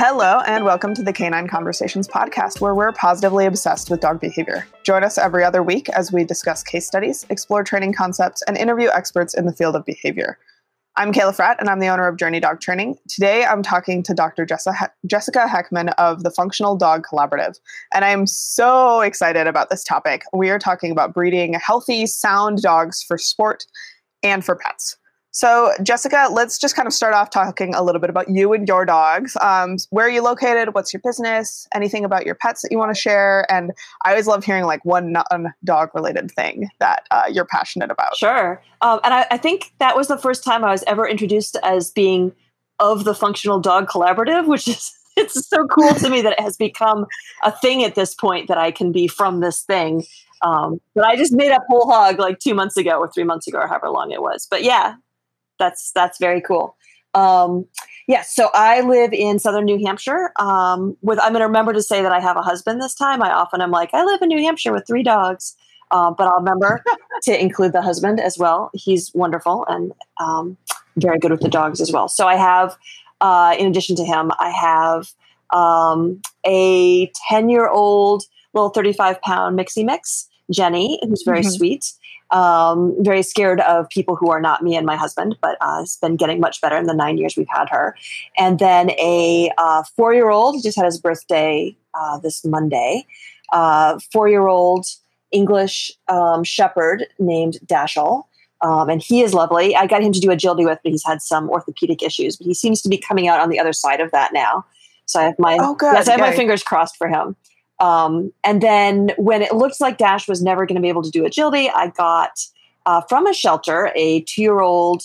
Hello, and welcome to the Canine Conversations podcast, where we're positively obsessed with dog behavior. Join us every other week as we discuss case studies, explore training concepts, and interview experts in the field of behavior. I'm Kayla Fratt, and I'm the owner of Journey Dog Training. Today, I'm talking to Dr. Jessica Heckman of the Functional Dog Collaborative, and I am so excited about this topic. We are talking about breeding healthy, sound dogs for sport and for pets. So, Jessica, let's just kind of start off talking a little bit about you and your dogs. Where are you located? What's your business? Anything about your pets that you want to share? And I always love hearing like one non-dog-related thing that you're passionate about. Sure. And I think that was the first time I was ever introduced as being of the Functional Dog Collaborative, which is it's so cool to me that it has become a thing at this point that I can be from this thing. But I just made up whole hog like 2 months ago or 3 months ago or however long it was. But yeah. That's very cool. So I live in southern New Hampshire. I'm going to remember to say that I have a husband this time. I often am like, I live in New Hampshire with 3 dogs, but I'll remember to include the husband as well. He's wonderful and very good with the dogs as well. So I have, in addition to him, I have a 10-year-old little 35-pound mixie mix, Jenny, who's very sweet. Very scared of people who are not me and my husband, but it's been getting much better in the 9 years we've had her. And then a 4-year-old who just had his birthday this Monday, 4-year-old English shepherd named Dashel. And he is lovely. I got him to do agility with, but he's had some orthopedic issues. But he seems to be coming out on the other side of that now. So I have my, my fingers crossed for him. And then when it looked like Dash was never going to be able to do agility, I got from a shelter a 2-year-old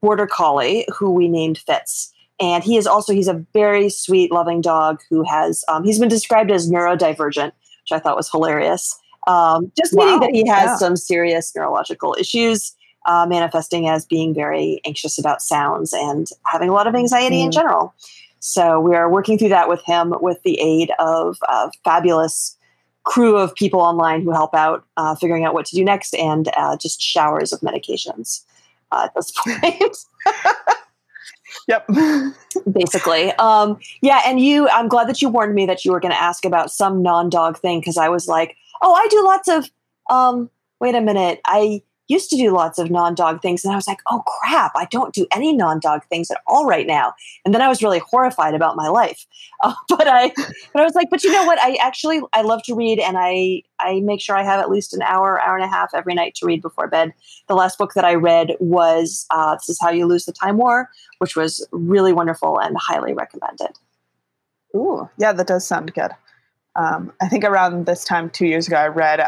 border collie who we named Fitz. And he is also, he's a very sweet, loving dog who has, he's been described as neurodivergent, which I thought was hilarious. Meaning that he has some serious neurological issues, manifesting as being very anxious about sounds and having a lot of anxiety in general. So we are working through that with him with the aid of a fabulous crew of people online who help out figuring out what to do next and just showers of medications at this point. Yep. Basically. And I'm glad that you warned me that you were going to ask about some non-dog thing because I was like, I do lots of, wait a minute, I used to do lots of non-dog things. And I was like, oh crap, I don't do any non-dog things at all right now. And then I was really horrified about my life. But I was like, but you know what? I love to read and I make sure I have at least an hour and a half every night to read before bed. The last book that I read was, This Is How You Lose the Time War, which was really wonderful and highly recommended. Ooh, yeah, that does sound good. I think around this time 2 years ago, I read,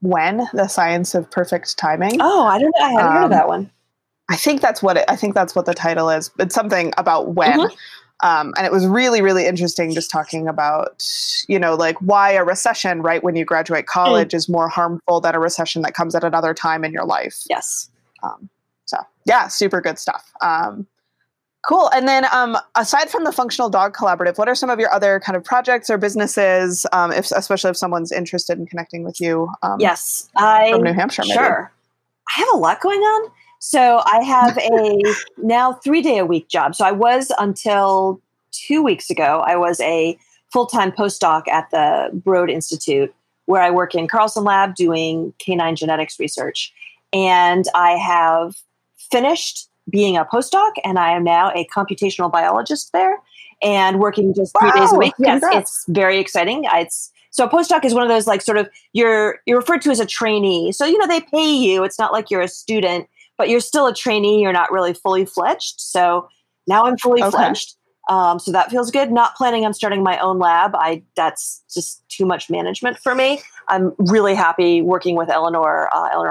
When, The Science of Perfect Timing. Oh, I don't know. I haven't heard of that one. I think that's what the title is. It's something about when. Mm-hmm. And it was really, really interesting just talking about, like why a recession right when you graduate college is more harmful than a recession that comes at another time in your life. Yes. Super good stuff. Cool. And then aside from the Functional Dog Collaborative, what are some of your other kind of projects or businesses, especially if someone's interested in connecting with you from New Hampshire? Maybe. Sure. I have a lot going on. So I have a now 3-day-a-week job. So I was until 2 weeks ago, I was a full-time postdoc at the Broad Institute where I work in Carlson Lab doing canine genetics research. And I have finished being a postdoc, and I am now a computational biologist there and working just 3 days a week. Yes, it's very exciting. So a postdoc is one of those like sort of you're referred to as a trainee. So, they pay you. It's not like you're a student, but you're still a trainee. You're not really fully fledged. So now I'm fully fledged. So that feels good. Not planning on starting my own lab. That's just too much management for me. I'm really happy working with Eleanor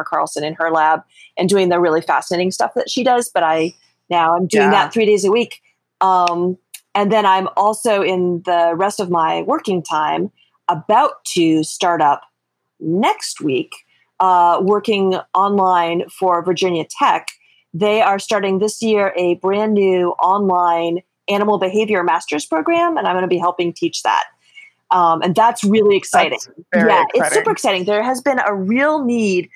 Carlson in her lab and doing the really fascinating stuff that she does. But I'm doing that 3 days a week. And then I'm also in the rest of my working time about to start up next week, working online for Virginia Tech. They are starting this year a brand new online animal behavior master's program, and I'm going to be helping teach that. And that's really exciting. It's super exciting. There has been a real need.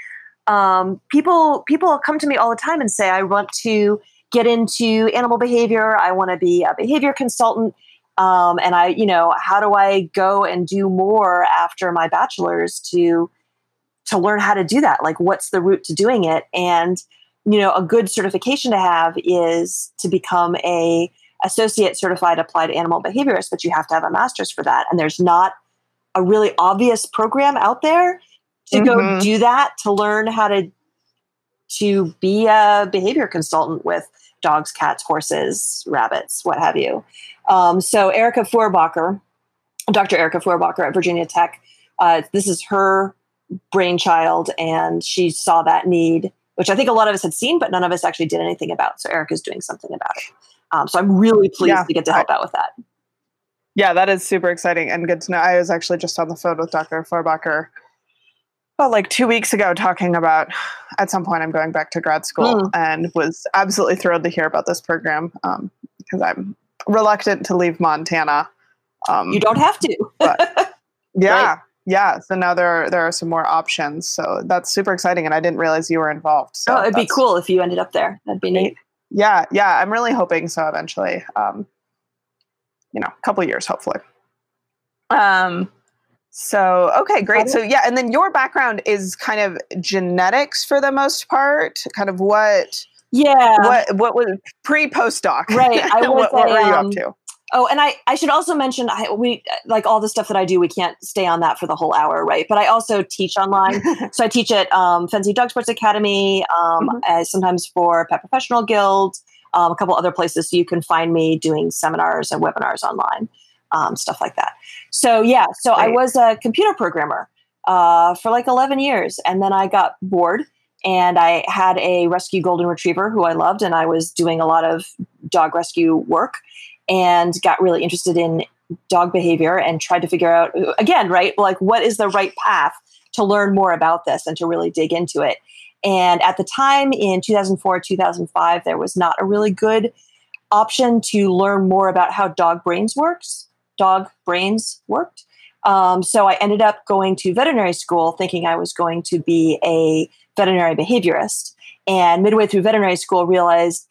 People come to me all the time and say, I want to get into animal behavior. I want to be a behavior consultant. And I, you know, how do I go and do more after my bachelor's to learn how to do that? Like, what's the route to doing it? And, you know, a good certification to have is to become a associate certified applied animal behaviorist, but you have to have a master's for that. And there's not a really obvious program out there to go do that, to learn how to be a behavior consultant with dogs, cats, horses, rabbits, what have you. So Erica Feuerbacher, Dr. Erica Feuerbacher at Virginia Tech, this is her brainchild, and she saw that need, which I think a lot of us had seen, but none of us actually did anything about. So Erica's doing something about it. So I'm really pleased to get to help out with that. Yeah, that is super exciting and good to know. I was actually just on the phone with Dr. Feuerbacher about like 2 weeks ago talking about, at some point I'm going back to grad school, and was absolutely thrilled to hear about this program because I'm reluctant to leave Montana. You don't have to. But yeah. Right? Yeah. So now there are some more options. So that's super exciting. And I didn't realize you were involved. So it'd be cool if you ended up there. That'd be neat. Yeah. Yeah. I'm really hoping so eventually, you know, a couple of years, hopefully. So, okay, great. So yeah. And then your background is kind of genetics for the most part, kind of what, what was pre-postdoc, right? I what were you up to? Oh, and I should also mention, we like all the stuff that I do, we can't stay on that for the whole hour, right? But I also teach online. So I teach at Fancy Dog Sports Academy, sometimes for Pet Professional Guild, a couple other places. So you can find me doing seminars and webinars online, stuff like that. So yeah, so I was a computer programmer for like 11 years. And then I got bored and I had a rescue golden retriever who I loved, and I was doing a lot of dog rescue work. And got really interested in dog behavior and tried to figure out, again, right, like what is the right path to learn more about this and to really dig into it. And at the time in 2004, 2005, there was not a really good option to learn more about how dog brains worked. So I ended up going to veterinary school thinking I was going to be a veterinary behaviorist. And midway through veterinary school realized,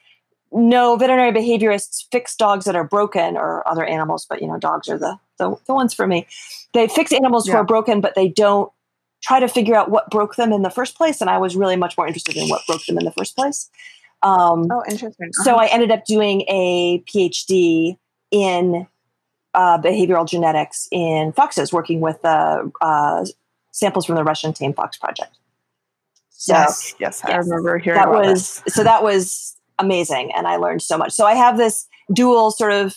no, veterinary behaviorists fix dogs that are broken or other animals, but, you know, dogs are the ones for me. They fix animals who are broken, but they don't try to figure out what broke them in the first place. And I was really much more interested in what broke them in the first place. Interesting. So I ended up doing a PhD in behavioral genetics in foxes, working with samples from the Russian Tame Fox Project. So, yes. I remember hearing that that was amazing. And I learned so much. So I have this dual sort of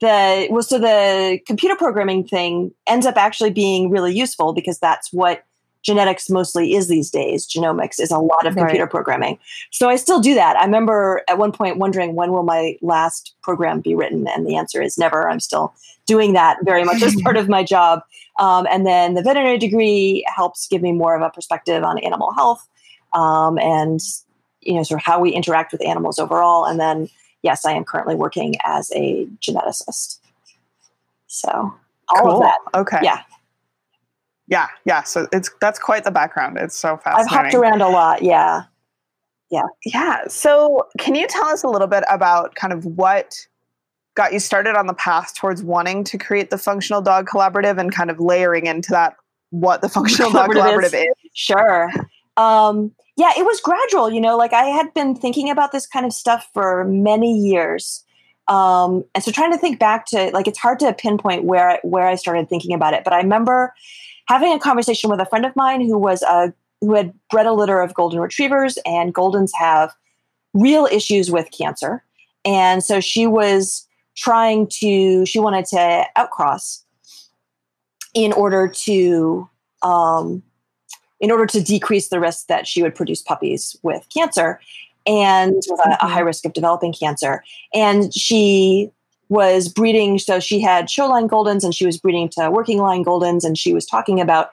so the computer programming thing ends up actually being really useful because that's what genetics mostly is these days. Genomics is a lot of computer programming. So I still do that. I remember at one point wondering, when will my last program be written? And the answer is never. I'm still doing that very much as part of my job. And then the veterinary degree helps give me more of a perspective on animal health, and you know, sort of how we interact with animals overall. And then, yes, I am currently working as a geneticist. So all of that. Okay. Yeah. So that's quite the background. It's so fascinating. I've hopped around a lot. Yeah. So can you tell us a little bit about kind of what got you started on the path towards wanting to create the Functional Dog Collaborative and kind of layering into that what the Functional Dog Collaborative is? Sure. Yeah, it was gradual, you know, like I had been thinking about this kind of stuff for many years. And so trying to think back to, like, it's hard to pinpoint where I started thinking about it. But I remember having a conversation with a friend of mine who had bred a litter of golden retrievers, and goldens have real issues with cancer. And so she was she wanted to outcross in order to decrease the risk that she would produce puppies with cancer and a high risk of developing cancer. And she was breeding, so she had show line goldens and she was breeding to working line goldens, and she was talking about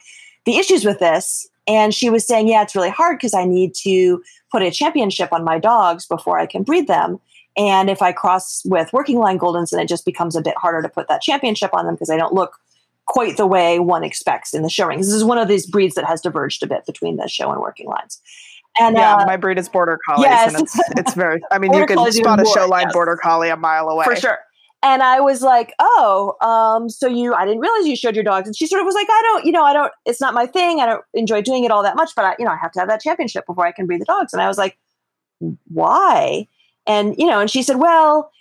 the issues with this. And she was saying, yeah, it's really hard because I need to put a championship on my dogs before I can breed them. And if I cross with working line goldens, then it just becomes a bit harder to put that championship on them because they don't look quite the way one expects in the show ring. This is one of these breeds that has diverged a bit between the show and working lines. And my breed is border collies, and it's very. I mean, you can spot a show line border collie a mile away for sure. And I was like, oh, I didn't realize you showed your dogs. And she sort of was like, I don't, it's not my thing. I don't enjoy doing it all that much, but I have to have that championship before I can breed the dogs. And I was like, why? And she said, well,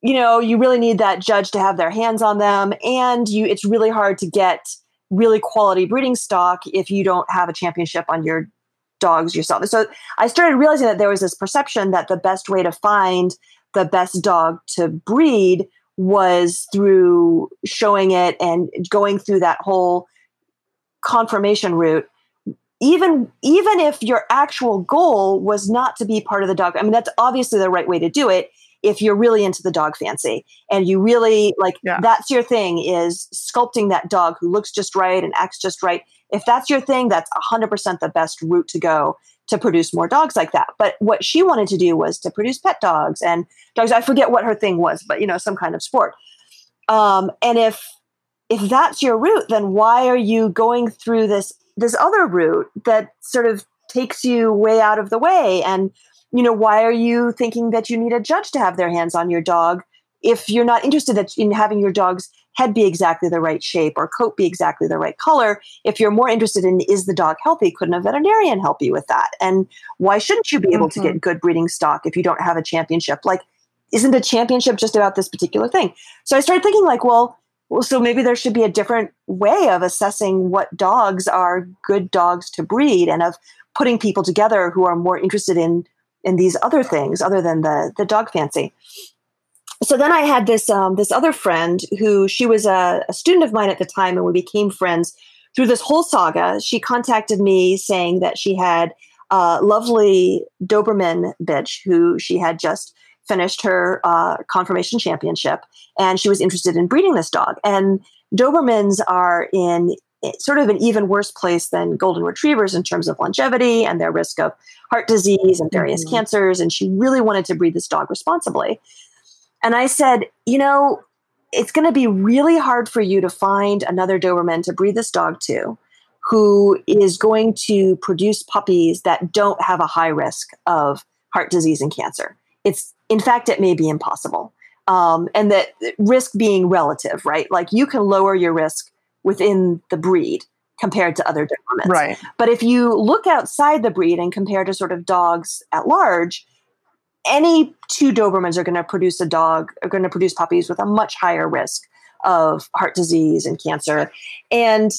you really need that judge to have their hands on them. And it's really hard to get really quality breeding stock if you don't have a championship on your dogs yourself. So I started realizing that there was this perception that the best way to find the best dog to breed was through showing it and going through that whole confirmation route, even if your actual goal was not to be part of the dog. I mean, that's obviously the right way to do it if you're really into the dog fancy and you really that's your thing, is sculpting that dog who looks just right and acts just right. If that's your thing, that's 100% the best route to go to produce more dogs like that. But what she wanted to do was to produce pet dogs and dogs. I forget what her thing was, but some kind of sport. And if that's your route, then why are you going through this other route that sort of takes you way out of the way? And, why are you thinking that you need a judge to have their hands on your dog if you're not interested in having your dog's head be exactly the right shape or coat be exactly the right color? If you're more interested in, is the dog healthy? Couldn't a veterinarian help you with that? And why shouldn't you be able to get good breeding stock if you don't have a championship? Like, isn't a championship just about this particular thing? So I started thinking so maybe there should be a different way of assessing what dogs are good dogs to breed and of putting people together who are more interested in these other things other than the dog fancy. So then I had this other friend who, she was a student of mine at the time, and we became friends through this whole saga. She contacted me saying that she had a lovely Doberman bitch who she had just finished her confirmation championship, and she was interested in breeding this dog. And Dobermans are in sort of an even worse place than golden retrievers in terms of longevity and their risk of heart disease and various cancers. And she really wanted to breed this dog responsibly. And I said, it's going to be really hard for you to find another Doberman to breed this dog to who is going to produce puppies that don't have a high risk of heart disease and cancer. In fact, it may be impossible. And that risk being relative, right? Like, you can lower your risk within the breed compared to other Dobermans. Right. But if you look outside the breed and compare to sort of dogs at large, any two Dobermans are going to produce puppies with a much higher risk of heart disease and cancer. And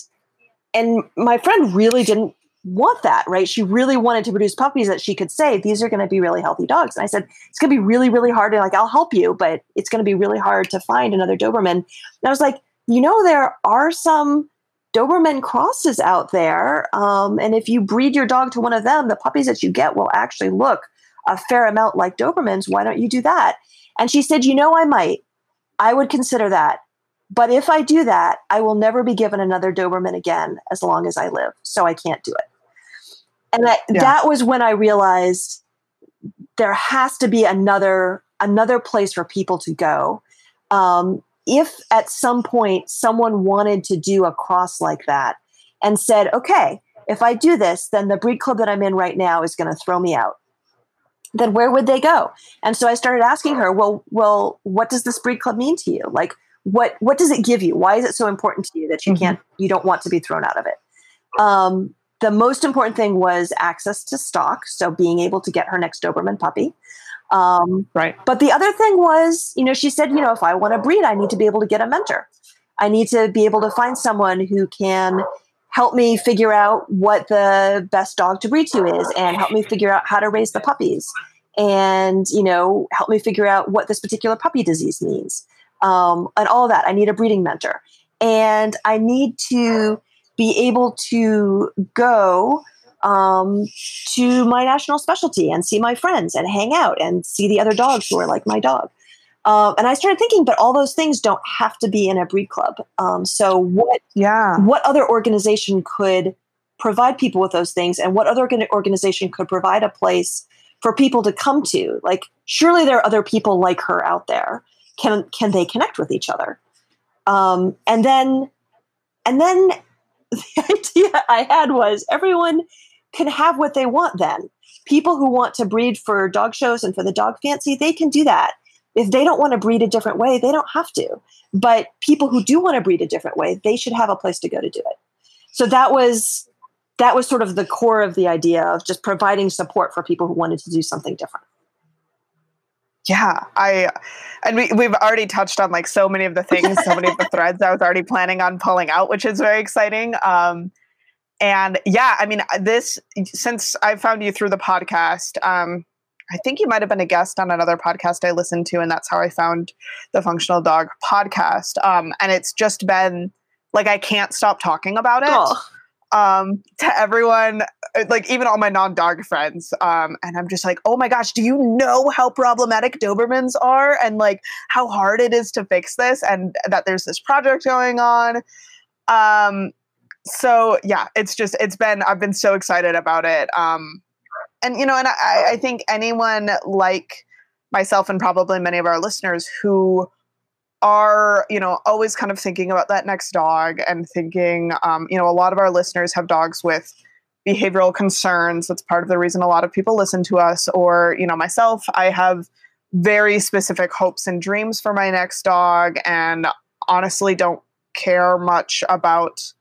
my friend really didn't want that, right? She really wanted to produce puppies that she could say, these are going to be really healthy dogs. And I said, it's going to be really, really hard. And I'll help you, but it's going to be really hard to find another Doberman. And I was like, there are some Doberman crosses out there. And if you breed your dog to one of them, the puppies that you get will actually look a fair amount like Dobermans. Why don't you do that? And she said, I would consider that. But if I do that, I will never be given another Doberman again as long as I live. So I can't do it. And that was when I realized there has to be another place for people to go. If at some point someone wanted to do a cross like that and said, okay, if I do this, then the breed club that I'm in right now is going to throw me out, then where would they go? And so I started asking her, well, what does this breed club mean to you? Like, what does it give you? Why is it so important to you that you you don't want to be thrown out of it? The most important thing was access to stock. So being able to get her next Doberman puppy. Right. But the other thing was, she said, if I want to breed, I need to be able to get a mentor. I need to be able to find someone who can help me figure out what the best dog to breed to is and help me figure out how to raise the puppies and, help me figure out what this particular puppy disease means. And all that. I need a breeding mentor, and I need to be able to go to my national specialty and see my friends and hang out and see the other dogs who are like my dog. And I started thinking, but all those things don't have to be in a breed club. So what other organization could provide people with those things, and what other organization could provide a place for people to come to? Like, surely there are other people like her out there. Can they connect with each other? And then the idea I had was everyone can have what they want then. People who want to breed for dog shows and for the dog fancy, they can do that. If they don't want to breed a different way, they don't have to. But people who do want to breed a different way, they should have a place to go to do it. So that was sort of the core of the idea of just providing support for people who wanted to do something different. Yeah, we've already touched on like so many of the things, so many of the threads I was already planning on pulling out, which is very exciting. And yeah, I mean, since I found you through the podcast, I think you might have been a guest on another podcast I listened to, and that's how I found the Functional Dog podcast. And it's just been like, I can't stop talking about it. Oh. To everyone, like even all my non-dog friends. And I'm just like, oh my gosh, do you know how problematic Dobermans are and like how hard it is to fix this and that there's this project going on. So yeah, I've been so excited about it. And you know, and I think anyone like myself and probably many of our listeners who are, you know, always kind of thinking about that next dog and thinking, you know, a lot of our listeners have dogs with behavioral concerns. That's part of the reason a lot of people listen to us. Or, you know, myself, I have very specific hopes and dreams for my next dog and honestly don't care much about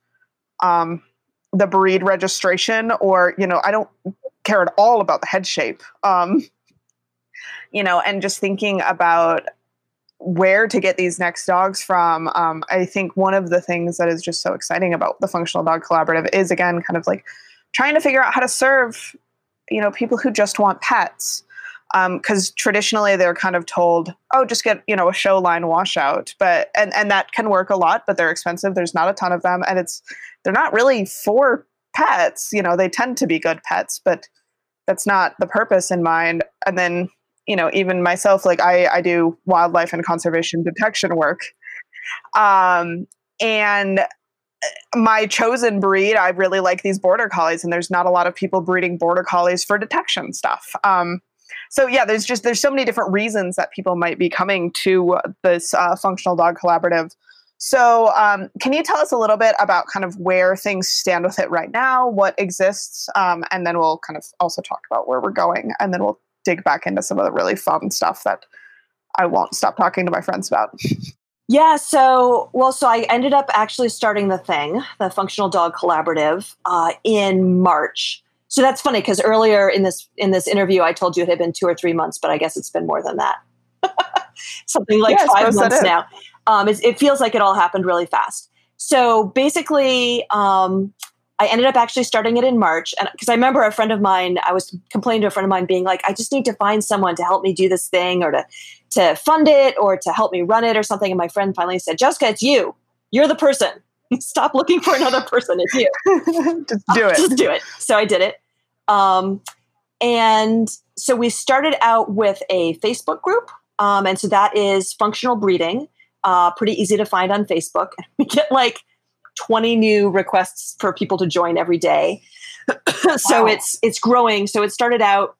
the breed registration or, you know, I don't care at all about the head shape, you know, and just thinking about where to get these next dogs from. I think one of the things that is just so exciting about the Functional Dog Collaborative is, again, kind of like trying to figure out how to serve, you know, people who just want pets. Because traditionally they're kind of told, oh, just get, you know, a show line washout. But, and that can work a lot, but they're expensive. There's not a ton of them. And they're not really for pets. You know, they tend to be good pets, but that's not the purpose in mind. And then, you know, even myself, like I do wildlife and conservation detection work. And my chosen breed, I really like these border collies, and there's not a lot of people breeding border collies for detection stuff. So yeah, there's so many different reasons that people might be coming to this Functional Dog Collaborative. So can you tell us a little bit about kind of where things stand with it right now, what exists, and then we'll kind of also talk about where we're going, and then we'll dig back into some of the really fun stuff that I won't stop talking to my friends about. Yeah. So I ended up actually starting the Functional Dog Collaborative, in March. So that's funny because earlier in this interview, I told you it had been 2 or 3 months, but I guess it's been more than that. Something like 5 months now. It feels like it all happened really fast. So basically, I ended up actually starting it in March, and because I remember a friend of mine, I was complaining to a friend of mine being like, I just need to find someone to help me do this thing or to fund it or to help me run it or something. And my friend finally said, Jessica, it's you. You're the person. Stop looking for another person. It's you. Just do it. Just do it. So I did it. And so we started out with a Facebook group. And so that is Functional Breeding. Pretty easy to find on Facebook. We get like 20 new requests for people to join every day. Wow. So it's growing. So it started out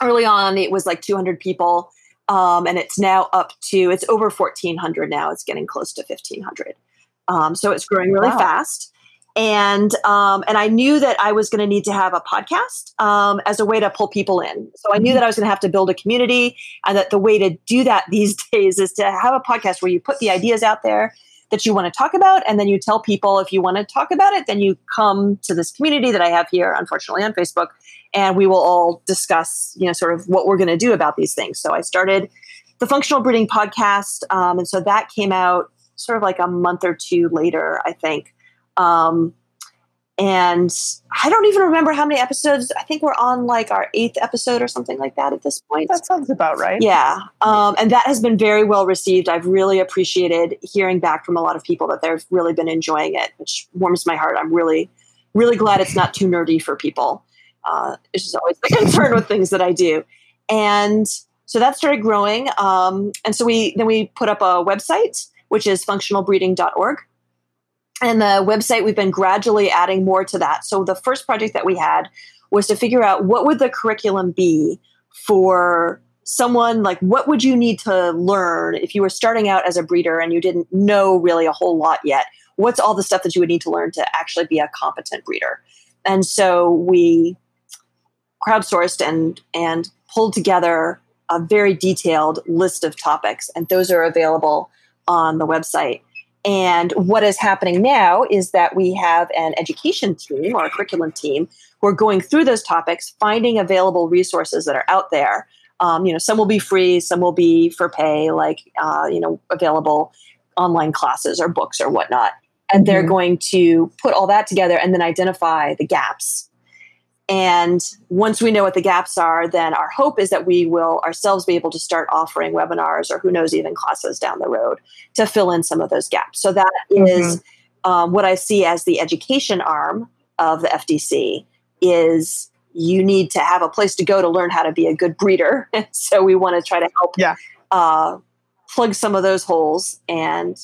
early on, it was like 200 people. And it's now up to, it's over 1,400 now. It's getting close to 1,500. So it's growing really fast. And I knew that I was going to need to have a podcast as a way to pull people in. So I knew that I was going to have to build a community, and that the way to do that these days is to have a podcast where you put the ideas out there that you want to talk about. And then you tell people if you want to talk about it, then you come to this community that I have here, unfortunately, on Facebook, and we will all discuss, you know, sort of what we're going to do about these things. So I started the Functional Breeding Podcast. And so that came out sort of like a month or two later, I think. And I don't even remember how many episodes. I think we're on like our 8th episode or something like that at this point. That sounds about right. Yeah. And that has been very well received. I've really appreciated hearing back from a lot of people that they've really been enjoying it, which warms my heart. I'm really, really glad it's not too nerdy for people. It's just always the concern with things that I do. And so that started growing. And so we put up a website, which is functionalbreeding.org. And the website, we've been gradually adding more to that. So the first project that we had was to figure out what would the curriculum be for someone, like what would you need to learn if you were starting out as a breeder and you didn't know really a whole lot yet? What's all the stuff that you would need to learn to actually be a competent breeder? And so we crowdsourced and pulled together a very detailed list of topics, and those are available on the website. And what is happening now is that we have an education team or a curriculum team who are going through those topics, finding available resources that are out there. Some will be free, some will be for pay, available online classes or books or whatnot. And they're going to put all that together and then identify the gaps. And once we know what the gaps are, then our hope is that we will ourselves be able to start offering webinars or who knows, even classes down the road to fill in some of those gaps. So that is what I see as the education arm of the FDC is you need to have a place to go to learn how to be a good breeder. So we want to try to help plug some of those holes and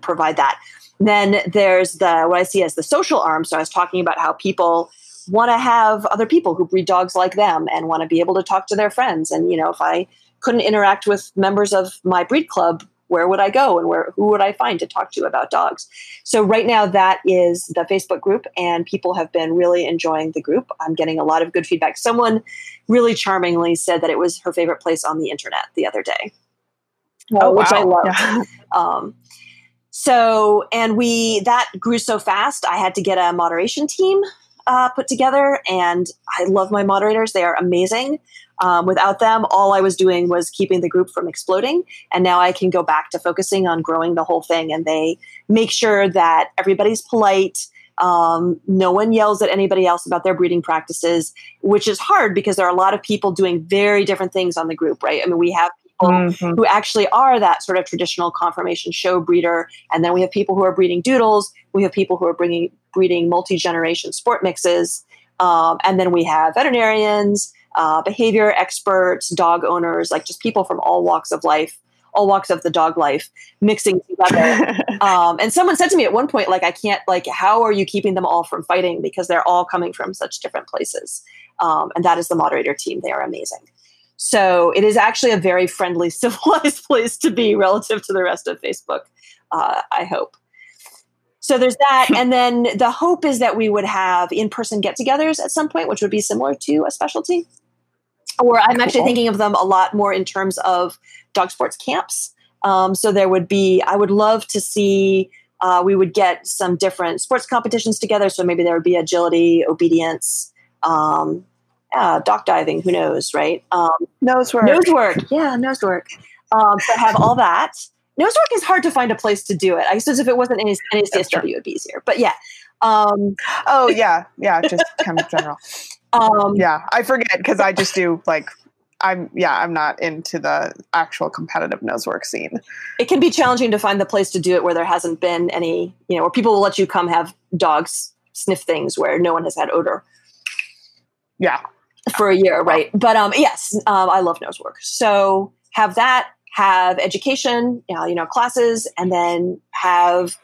provide that. Then there's what I see as the social arm. So I was talking about how people want to have other people who breed dogs like them and want to be able to talk to their friends. And, if I couldn't interact with members of my breed club, where would I go and who would I find to talk to about dogs? So right now that is the Facebook group and people have been really enjoying the group. I'm getting a lot of good feedback. Someone really charmingly said that it was her favorite place on the internet the other day, which I love. Yeah. That grew so fast. I had to get a moderation team put together, and I love my moderators. They are amazing. Without them, all I was doing was keeping the group from exploding. And now I can go back to focusing on growing the whole thing. And they make sure that everybody's polite. No one yells at anybody else about their breeding practices, which is hard because there are a lot of people doing very different things on the group, right? I mean, we have people who actually are that sort of traditional confirmation show breeder. And then we have people who are breeding doodles. We have people who are breeding multi-generation sport mixes. And then we have veterinarians, behavior experts, dog owners, just people from all walks of life, all walks of the dog life mixing together. And someone said to me at one point, I can't, how are you keeping them all from fighting? Because they're all coming from such different places. And that is the moderator team. They are amazing. So it is actually a very friendly, civilized place to be relative to the rest of Facebook, I hope. So there's that. And then the hope is that we would have in-person get-togethers at some point, which would be similar to a specialty. Or I'm actually thinking of them a lot more in terms of dog sports camps. So there would be, I would love to see, we would get some different sports competitions together. So maybe there would be agility, obedience, dock diving, who knows, right? Nose work. Yeah, nose work. So have all that. Nosework is hard to find a place to do it. I suppose if it wasn't NACSW, it would be easier. But yeah. Just kind of general. I forget because I just do I'm not into the actual competitive nosework scene. It can be challenging to find the place to do it where there hasn't been any, where people will let you come have dogs sniff things where no one has had odor. Yeah. For a year, right? But I love nosework. So have that. Have education, classes, and then have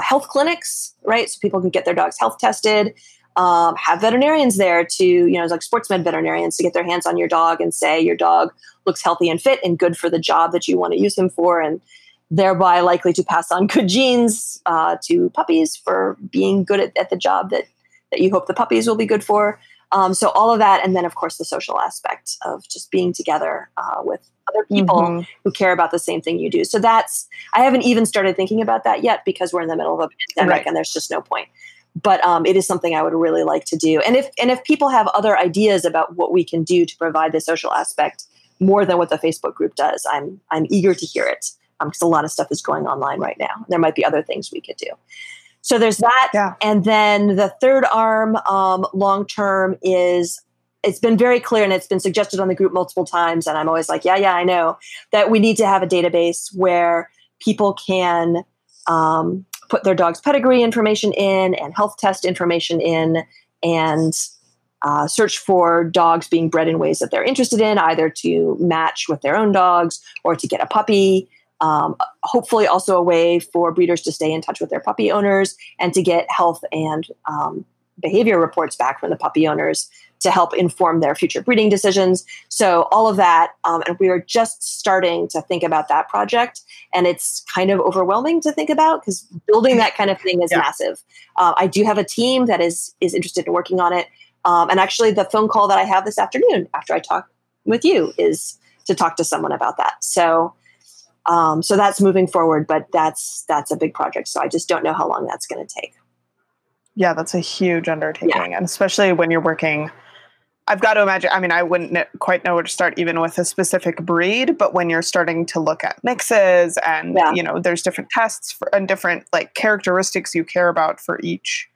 health clinics, right? So people can get their dogs health tested. Have veterinarians there to, sports med veterinarians to get their hands on your dog and say your dog looks healthy and fit and good for the job that you want to use him for, and thereby likely to pass on good genes to puppies for being good at the job that you hope the puppies will be good for. So all of that, and then of course the social aspect of just being together with other people who care about the same thing you do. So I haven't even started thinking about that yet because we're in the middle of a pandemic and there's just no point. But it is something I would really like to do. And if people have other ideas about what we can do to provide the social aspect more than what the Facebook group does, I'm eager to hear it because a lot of stuff is going online right now. There might be other things we could do. So there's that. Yeah. And then the third arm long-term is, it's been very clear and it's been suggested on the group multiple times. And I'm always I know that we need to have a database where people can put their dog's pedigree information in and health test information in and search for dogs being bred in ways that they're interested in, either to match with their own dogs or to get a puppy. Hopefully also a way for breeders to stay in touch with their puppy owners and to get health and behavior reports back from the puppy owners to help inform their future breeding decisions. So all of that. And we are just starting to think about that project. And it's kind of overwhelming to think about because building that kind of thing is massive. I do have a team that is interested in working on it. And actually the phone call that I have this afternoon after I talk with you is to talk to someone about that. So that's moving forward, but that's a big project. So I just don't know how long that's going to take. Yeah, that's a huge undertaking. Yeah. And especially when you're working, I've got to imagine, I mean, I wouldn't quite know where to start even with a specific breed, but when you're starting to look at mixes and, you know, there's different tests and different like characteristics you care about for each,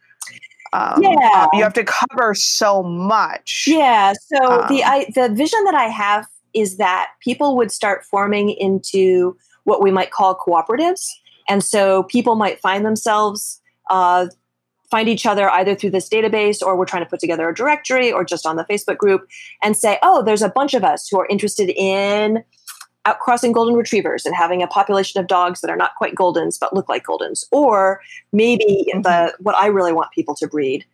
you have to cover so much. Yeah. So the vision that I have is that people would start forming into what we might call cooperatives. And so people might find themselves, find each other either through this database, or we're trying to put together a directory, or just on the Facebook group, and say, oh, there's a bunch of us who are interested in outcrossing golden retrievers and having a population of dogs that are not quite goldens, but look like goldens. Or maybe in the, what I really want people to breed,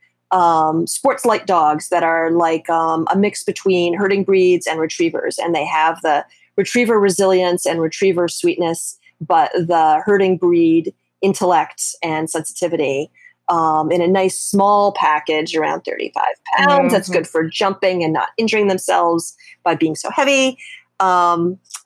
sports light dogs that are like a mix between herding breeds and retrievers. And they have the retriever resilience and retriever sweetness, but the herding breed intellect and sensitivity. In a nice small package, around 35 pounds. Mm-hmm. That's good for jumping and not injuring themselves by being so heavy.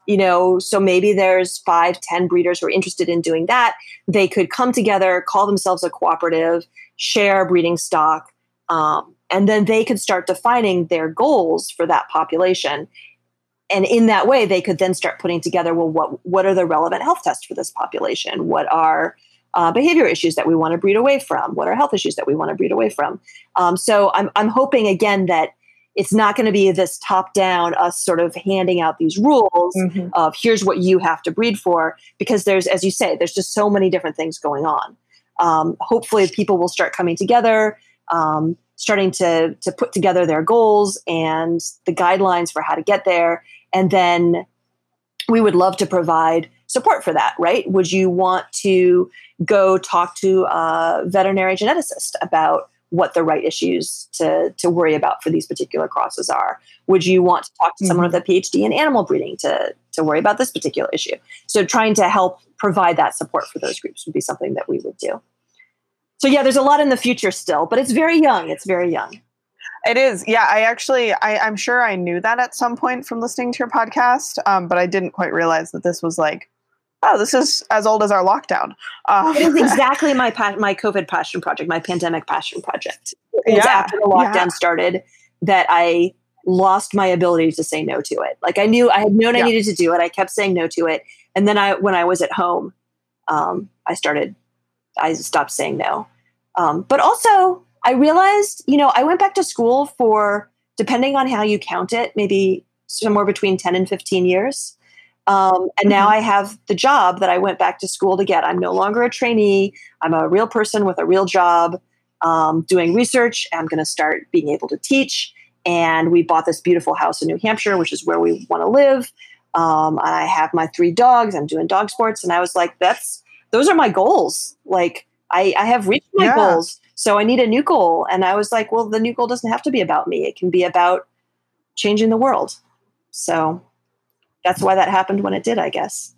You know, so maybe there's 5-10 breeders who are interested in doing that. They could come together, call themselves a cooperative, share breeding stock, and then they could start defining their goals for that population. And in that way, they could then start putting together, well, what are the relevant health tests for this population? What are behavior issues that we want to breed away from? What are health issues that we want to breed away from? So I'm hoping again that it's not going to be this top down, us sort of handing out these rules of here's what you have to breed for, because there's, as you say, there's just so many different things going on. Hopefully people will start coming together, starting to put together their goals and the guidelines for how to get there. And then we would love to provide support for that, right? Would you want to go talk to a veterinary geneticist about what the right issues to worry about for these particular crosses are? Would you want to talk to someone with a PhD in animal breeding to worry about this particular issue? So trying to help provide that support for those groups would be something that we would do. So yeah, there's a lot in the future still, but it's very young. It's very young. It is. Yeah, I actually, I'm sure I knew that at some point from listening to your podcast, but I didn't quite realize that this was like, oh, this is as old as our lockdown. It is exactly my COVID passion project, my pandemic passion project. It was after the lockdown started that I lost my ability to say no to it. Like I had known I needed to do it. I kept saying no to it. And then when I was at home, I stopped saying no. But also I realized, you know, I went back to school for, depending on how you count it, maybe somewhere between 10 and 15 years. And now I have the job that I went back to school to get. I'm no longer a trainee. I'm a real person with a real job, doing research. I'm going to start being able to teach. And we bought this beautiful house in New Hampshire, which is where we want to live. I have my 3 dogs. I'm doing dog sports. And I was like, those are my goals. Like I have reached my goals. So I need a new goal. And I was like, well, the new goal doesn't have to be about me. It can be about changing the world. So that's why that happened when it did, I guess.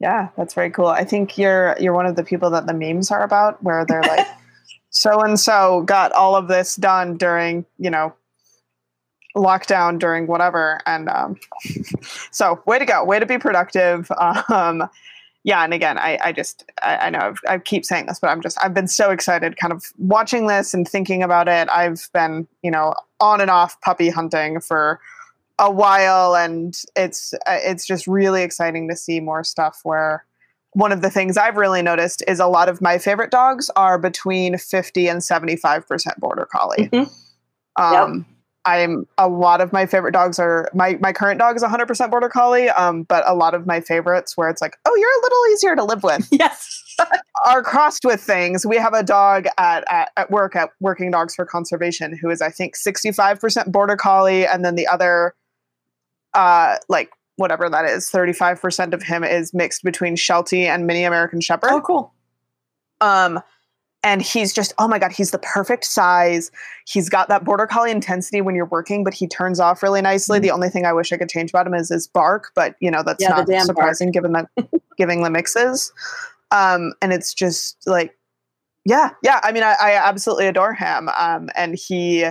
Yeah, that's very cool. I think you're one of the people that the memes are about, where they're like, so-and-so got all of this done during, you know, lockdown, during whatever. And so way to go, way to be productive. Yeah. And again, I know I keep saying this, but I've been so excited kind of watching this and thinking about it. I've been, you know, on and off puppy hunting for a while, and it's just really exciting to see more stuff where one of the things I've really noticed is a lot of my favorite dogs are between 50 and 75% border collie. Mm-hmm. A lot of my favorite dogs are my current dog is 100% border collie. But a lot of my favorites where it's like, oh, you're a little easier to live with. Yes. Are crossed with things. We have a dog at work at Working Dogs for Conservation, who is, I think, 65% border collie. And then the other, like whatever that is, 35% of him is mixed between Sheltie and mini American Shepherd. Oh, cool. And he's just, oh my God, he's the perfect size. He's got that border collie intensity when you're working, but he turns off really nicely. Mm-hmm. The only thing I wish I could change about him is his bark, but you know, that's not surprising given the mixes. And it's just like, I mean, I absolutely adore him. And he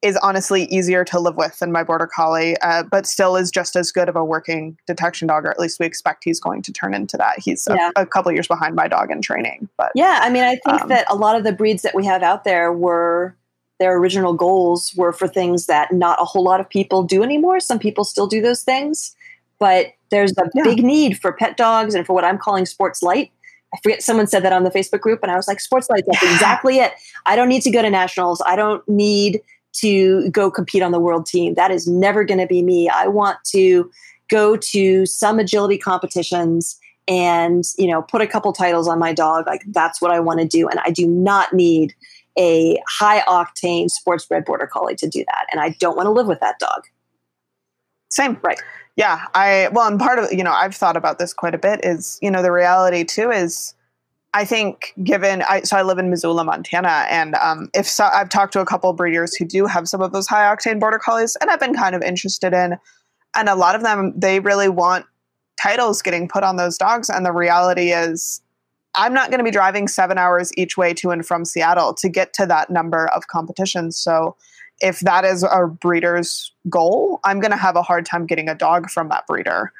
is honestly easier to live with than my border collie, but still is just as good of a working detection dog, or at least we expect he's going to turn into that. He's a couple of years behind my dog in training. But yeah, I mean, I think that a lot of the breeds that we have out there were, their original goals were for things that not a whole lot of people do anymore. Some people still do those things, but there's a big need for pet dogs and for what I'm calling sports light. I forget, someone said that on the Facebook group and I was like, sports light, that's exactly it. I don't need to go to nationals. I don't need to go compete on the world team. That is never going to be me. I want to go to some agility competitions and, you know, put a couple titles on my dog. Like, that's what I want to do. And I do not need a high octane sports bred border collie to do that. And I don't want to live with that dog. Same. Right. Yeah. And part of, you know, I've thought about this quite a bit is, you know, the reality too is, I think given, I live in Missoula, Montana, and I've talked to a couple of breeders who do have some of those high octane border collies, and I've been kind of interested in, and a lot of them, they really want titles getting put on those dogs. And the reality is, I'm not going to be driving 7 hours each way to and from Seattle to get to that number of competitions. So if that is a breeder's goal, I'm going to have a hard time getting a dog from that breeder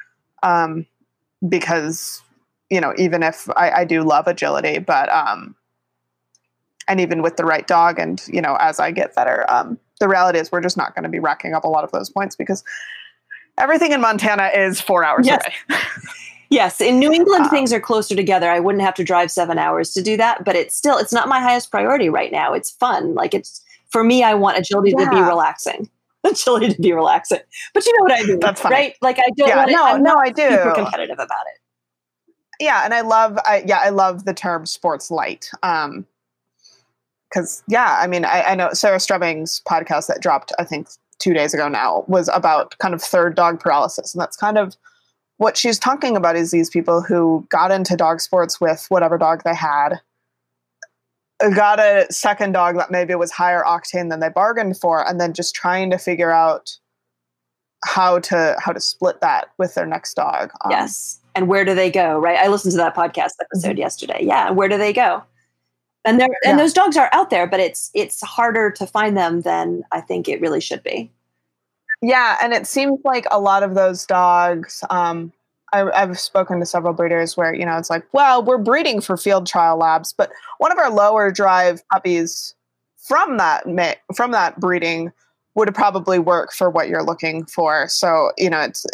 because, you know, even if I do love agility, but, and even with the right dog and, you know, as I get better, the reality is we're just not going to be racking up a lot of those points because everything in Montana is 4 hours away. Yes. In New England, things are closer together. I wouldn't have to drive 7 hours to do that, but it's not my highest priority right now. It's fun. Like for me, I want agility to be relaxing. Agility to be relaxing, but you know what I mean? That's funny. Right? Like I don't want I do. Super competitive about it. Yeah. And I love the term sports light. Cause I mean, I know Sarah Stremming's podcast that dropped, I think 2 days ago now, was about kind of third dog paralysis. And that's kind of what she's talking about is these people who got into dog sports with whatever dog they had, got a second dog that maybe was higher octane than they bargained for. And then just trying to figure out how to split that with their next dog. Yes. And where do they go? Right. I listened to that podcast episode yesterday. Yeah. Where do they go? And those dogs are out there, but it's harder to find them than I think it really should be. Yeah. And it seems like a lot of those dogs, I've spoken to several breeders where, you know, it's like, well, we're breeding for field trial labs, but one of our lower drive puppies from that breeding would probably work for what you're looking for. So, you know, it's,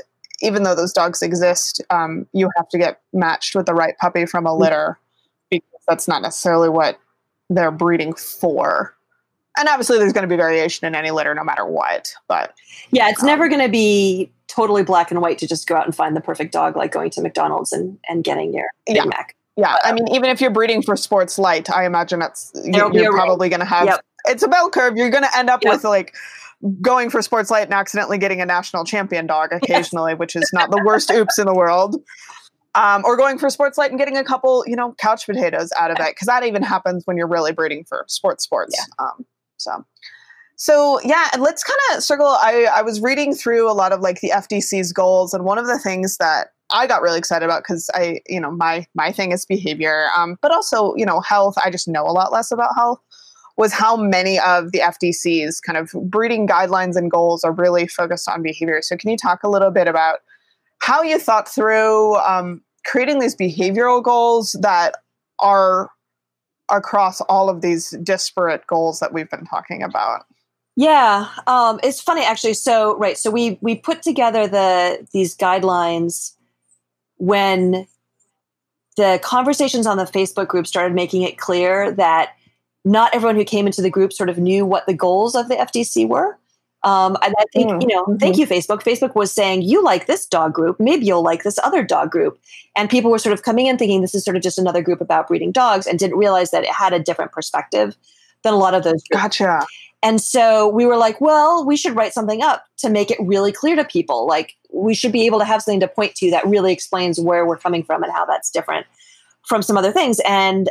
even though those dogs exist, you have to get matched with the right puppy from a litter because that's not necessarily what they're breeding for. And obviously there's going to be variation in any litter no matter what, but yeah, it's never going to be totally black and white to just go out and find the perfect dog, like going to McDonald's and getting your Big Mac. Yeah. I mean, even if you're breeding for sports light, I imagine you're probably going to have, it's a bell curve. You're going to end up with like going for sports light and accidentally getting a national champion dog occasionally, which is not the worst oops in the world. Or going for sports light and getting a couple, you know, couch potatoes out of it. Cause that even happens when you're really breeding for sports. Yeah. And let's kind of circle. I was reading through a lot of like the FDC's goals. And one of the things that I got really excited about, cause I, you know, my thing is behavior, but also, you know, health. I just know a lot less about health. Was how many of the FDC's kind of breeding guidelines and goals are really focused on behavior. So can you talk a little bit about how you thought through creating these behavioral goals that are across all of these disparate goals that we've been talking about? Yeah, it's funny actually. So, right, so we put together these guidelines when the conversations on the Facebook group started making it clear that not everyone who came into the group sort of knew what the goals of the FDC were. And I think, thank you, Facebook. Facebook was saying, you like this dog group, maybe you'll like this other dog group. And people were sort of coming in thinking this is sort of just another group about breeding dogs and didn't realize that it had a different perspective than a lot of those groups. Gotcha. And so we were like, well, we should write something up to make it really clear to people. Like we should be able to have something to point to that really explains where we're coming from and how that's different from some other things. And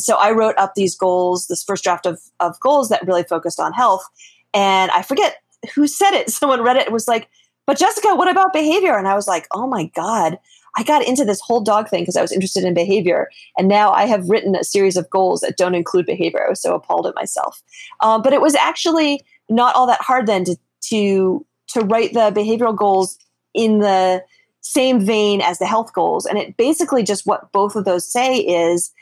so I wrote up these goals, this first draft of goals that really focused on health. And I forget who said it. Someone read it and was like, but Jessica, what about behavior? And I was like, oh my God, I got into this whole dog thing because I was interested in behavior. And now I have written a series of goals that don't include behavior. I was so appalled at myself. But it was actually not all that hard then to write the behavioral goals in the same vein as the health goals. And it basically just what both of those say is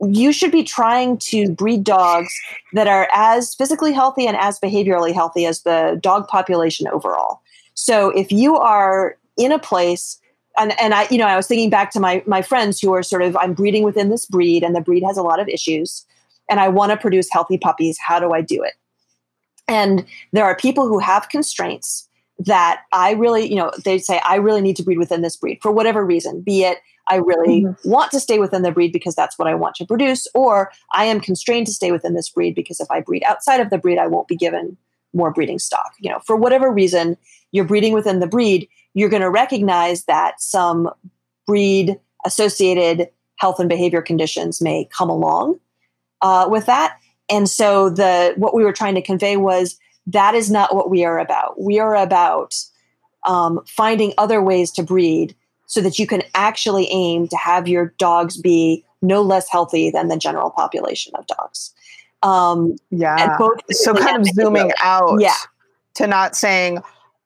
you should be trying to breed dogs that are as physically healthy and as behaviorally healthy as the dog population overall. So if you are in a place, and I, you know, I was thinking back to my friends who are sort of, I'm breeding within this breed and the breed has a lot of issues and I want to produce healthy puppies. How do I do it? And there are people who have constraints that I really, you know, they say, I really need to breed within this breed for whatever reason, be it I really want to stay within the breed because that's what I want to produce, or I am constrained to stay within this breed because if I breed outside of the breed, I won't be given more breeding stock. You know, for whatever reason, you're breeding within the breed, you're going to recognize that some breed associated health and behavior conditions may come along with that. And so what we were trying to convey was that is not what we are about. We are about finding other ways to breed so that you can actually aim to have your dogs be no less healthy than the general population of dogs. So kind of zooming out to not saying,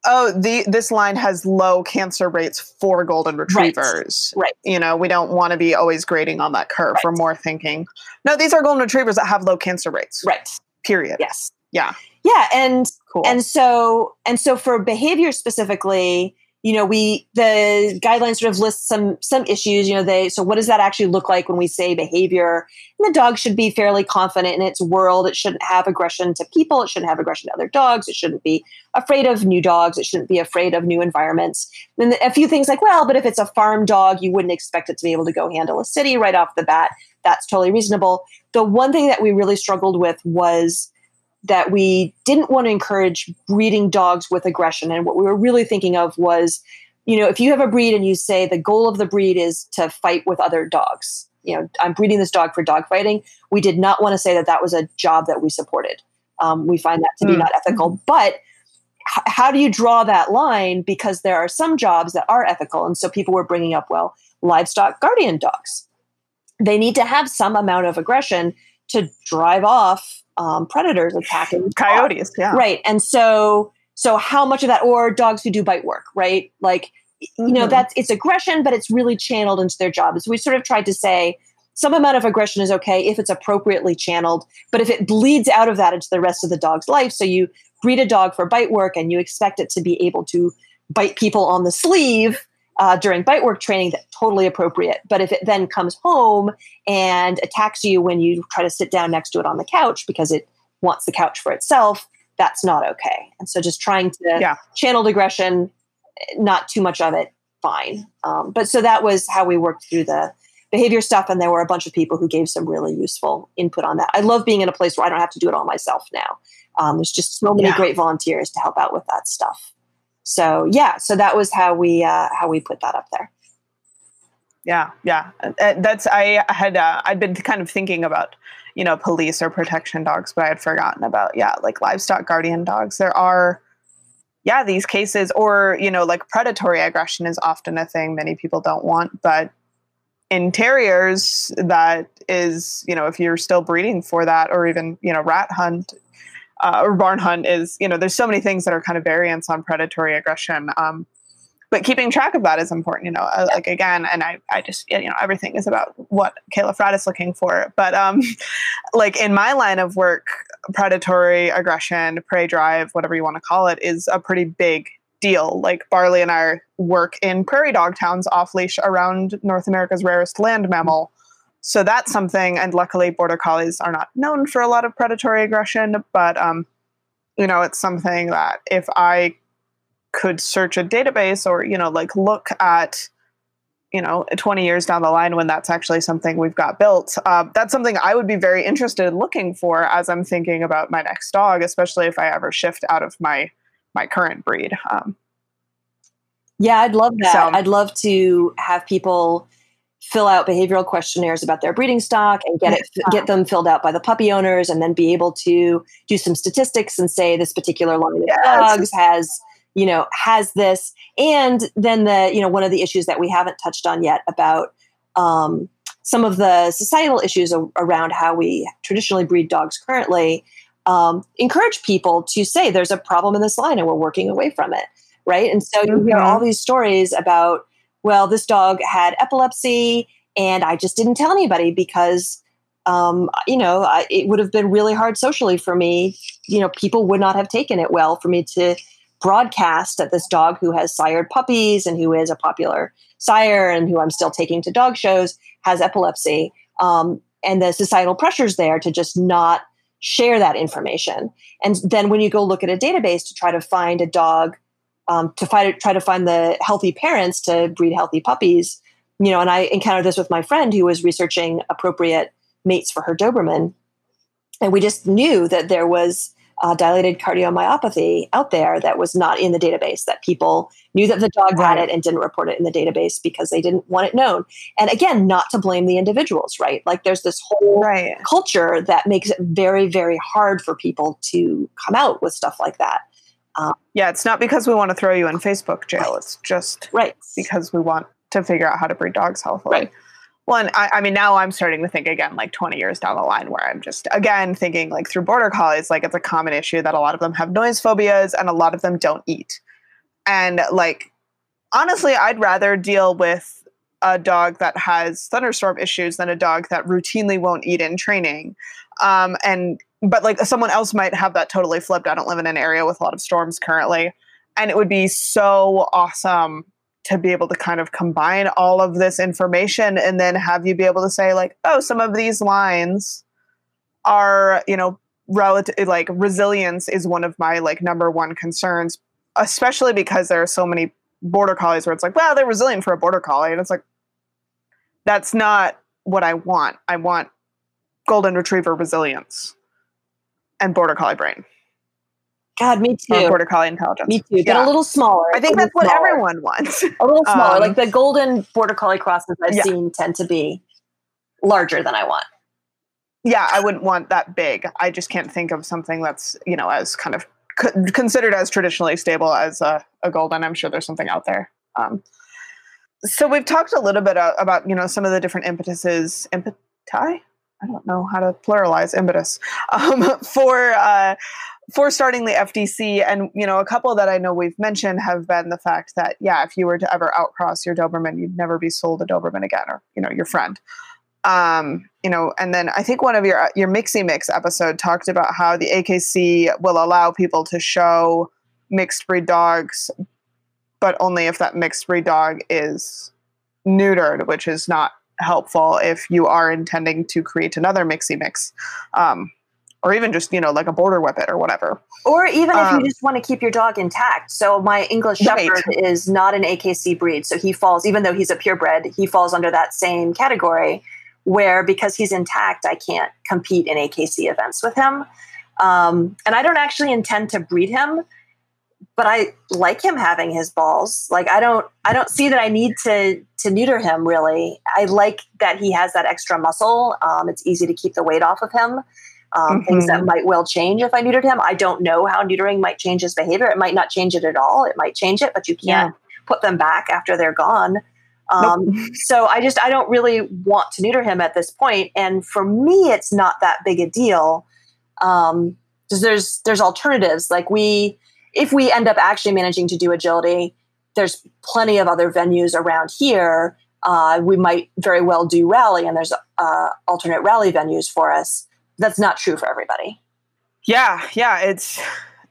oh, this line has low cancer rates for golden retrievers. Right. You know, we don't want to be always grading on that curve. Right. We're more thinking, no, these are golden retrievers that have low cancer rates. Right. Period. Yes. Yeah. Yeah. And cool. And so for behavior specifically, you know, the guidelines sort of list some issues, you know, so what does that actually look like when we say behavior? And the dog should be fairly confident in its world. It shouldn't have aggression to people. It shouldn't have aggression to other dogs. It shouldn't be afraid of new dogs. It shouldn't be afraid of new environments. And a few things like, well, but if it's a farm dog, you wouldn't expect it to be able to go handle a city right off the bat. That's totally reasonable. The one thing that we really struggled with was that we didn't want to encourage breeding dogs with aggression. And what we were really thinking of was, you know, if you have a breed and you say the goal of the breed is to fight with other dogs, you know, I'm breeding this dog for dog fighting. We did not want to say that that was a job that we supported. We find that to be not ethical, but how do you draw that line? Because there are some jobs that are ethical. And so people were bringing up, well, livestock guardian dogs, they need to have some amount of aggression to drive off predators attacking coyotes. Yeah. Right. And so how much of that, or dogs who do bite work, right? Like, you know, it's aggression, but it's really channeled into their job. So we sort of tried to say some amount of aggression is okay if it's appropriately channeled, but if it bleeds out of that into the rest of the dog's life. So you breed a dog for bite work and you expect it to be able to bite people on the sleeve during bite work training, that's totally appropriate. But if it then comes home and attacks you when you try to sit down next to it on the couch because it wants the couch for itself, that's not okay. And so just trying to channel aggression, not too much of it, fine. But so that was how we worked through the behavior stuff. And there were a bunch of people who gave some really useful input on that. I love being in a place where I don't have to do it all myself now. There's just so many great volunteers to help out with that stuff. So so that was how we put that up there. Yeah. I'd been kind of thinking about, you know, police or protection dogs, but I had forgotten about like livestock guardian dogs. There are these cases, or you know, like predatory aggression is often a thing many people don't want, but in terriers, that is, you know, if you're still breeding for that, or even, you know, rat hunt. Or barn hunt is, you know, there's so many things that are kind of variants on predatory aggression. But keeping track of that is important, you know, like again, and I just, you know, everything is about what Kayla Fratt is looking for. But like in my line of work, predatory aggression, prey drive, whatever you want to call it, is a pretty big deal. Like Barley and I work in prairie dog towns off leash around North America's rarest land mammal. So that's something, and luckily border collies are not known for a lot of predatory aggression, but, you know, it's something that if I could search a database or, you know, like look at, you know, 20 years down the line when that's actually something we've got built, that's something I would be very interested in looking for as I'm thinking about my next dog, especially if I ever shift out of my current breed. I'd love that. So, I'd love to have people fill out behavioral questionnaires about their breeding stock and get them filled out by the puppy owners, and then be able to do some statistics and say this particular line of dogs has this. And then you know, one of the issues that we haven't touched on yet about some of the societal issues around how we traditionally breed dogs currently encourage people to say there's a problem in this line and we're working away from it, right? And so you hear all these stories about, well, this dog had epilepsy and I just didn't tell anybody because, it would have been really hard socially for me. You know, people would not have taken it well for me to broadcast that this dog who has sired puppies and who is a popular sire and who I'm still taking to dog shows has epilepsy. And the societal pressures there to just not share that information. And then when you go look at a database to try to find a dog, to try to find the healthy parents to breed healthy puppies, you know, and I encountered this with my friend who was researching appropriate mates for her Doberman. And we just knew that there was dilated cardiomyopathy out there that was not in the database, that people knew that the dog had it and didn't report it in the database because they didn't want it known. And again, not to blame the individuals, right? Like there's this whole culture that makes it very, very hard for people to come out with stuff like that. It's not because we want to throw you in Facebook jail. It's just because we want to figure out how to breed dogs healthily. Right. Well, and I mean, now I'm starting to think again, like 20 years down the line where I'm just, again, thinking like through border collies, like it's a common issue that a lot of them have noise phobias and a lot of them don't eat. And like, honestly, I'd rather deal with a dog that has thunderstorm issues than a dog that routinely won't eat in training. But like someone else might have that totally flipped. I don't live in an area with a lot of storms currently. And it would be so awesome to be able to kind of combine all of this information and then have you be able to say like, oh, some of these lines are, you know, relative, like resilience is one of my like number one concerns, especially because there are so many border collies where it's like, well, they're resilient for a border collie. And it's like, that's not what I want. I want golden retriever resilience. And border collie brain. God, me too. Or border collie intelligence. Me too. Get a little smaller. I think that's what everyone wants. A little smaller. Like the golden border collie crosses I've seen tend to be larger than I want. Yeah, I wouldn't want that big. I just can't think of something that's, you know, as kind of considered as traditionally stable as a golden. I'm sure there's something out there. So we've talked a little bit about, you know, some of the different impetuses. I don't know how to pluralize impetus for starting the FDC. And, you know, a couple that I know we've mentioned have been the fact that, yeah, if you were to ever outcross your Doberman, you'd never be sold a Doberman again, or, you know, your friend, you know, and then I think one of your Mixie Mix episode talked about how the AKC will allow people to show mixed breed dogs, but only if that mixed breed dog is neutered, which is not helpful if you are intending to create another mixy mix, or even just, you know, like a border whippet or whatever. Or even if you just want to keep your dog intact. So my English Shepherd is not an AKC breed. So he falls, even though he's a purebred, he falls under that same category where because he's intact, I can't compete in AKC events with him. And I don't actually intend to breed him, but I like him having his balls. Like I don't see that I need to neuter him really. I like that he has that extra muscle. It's easy to keep the weight off of him. Things that might well change if I neutered him. I don't know how neutering might change his behavior. It might not change it at all. It might change it, but you can't put them back after they're gone. So I don't really want to neuter him at this point. And for me, it's not that big a deal. 'Cause there's alternatives. Like if we end up actually managing to do agility, there's plenty of other venues around here. We might very well do rally, and there's alternate rally venues for us. That's not true for everybody. Yeah, it's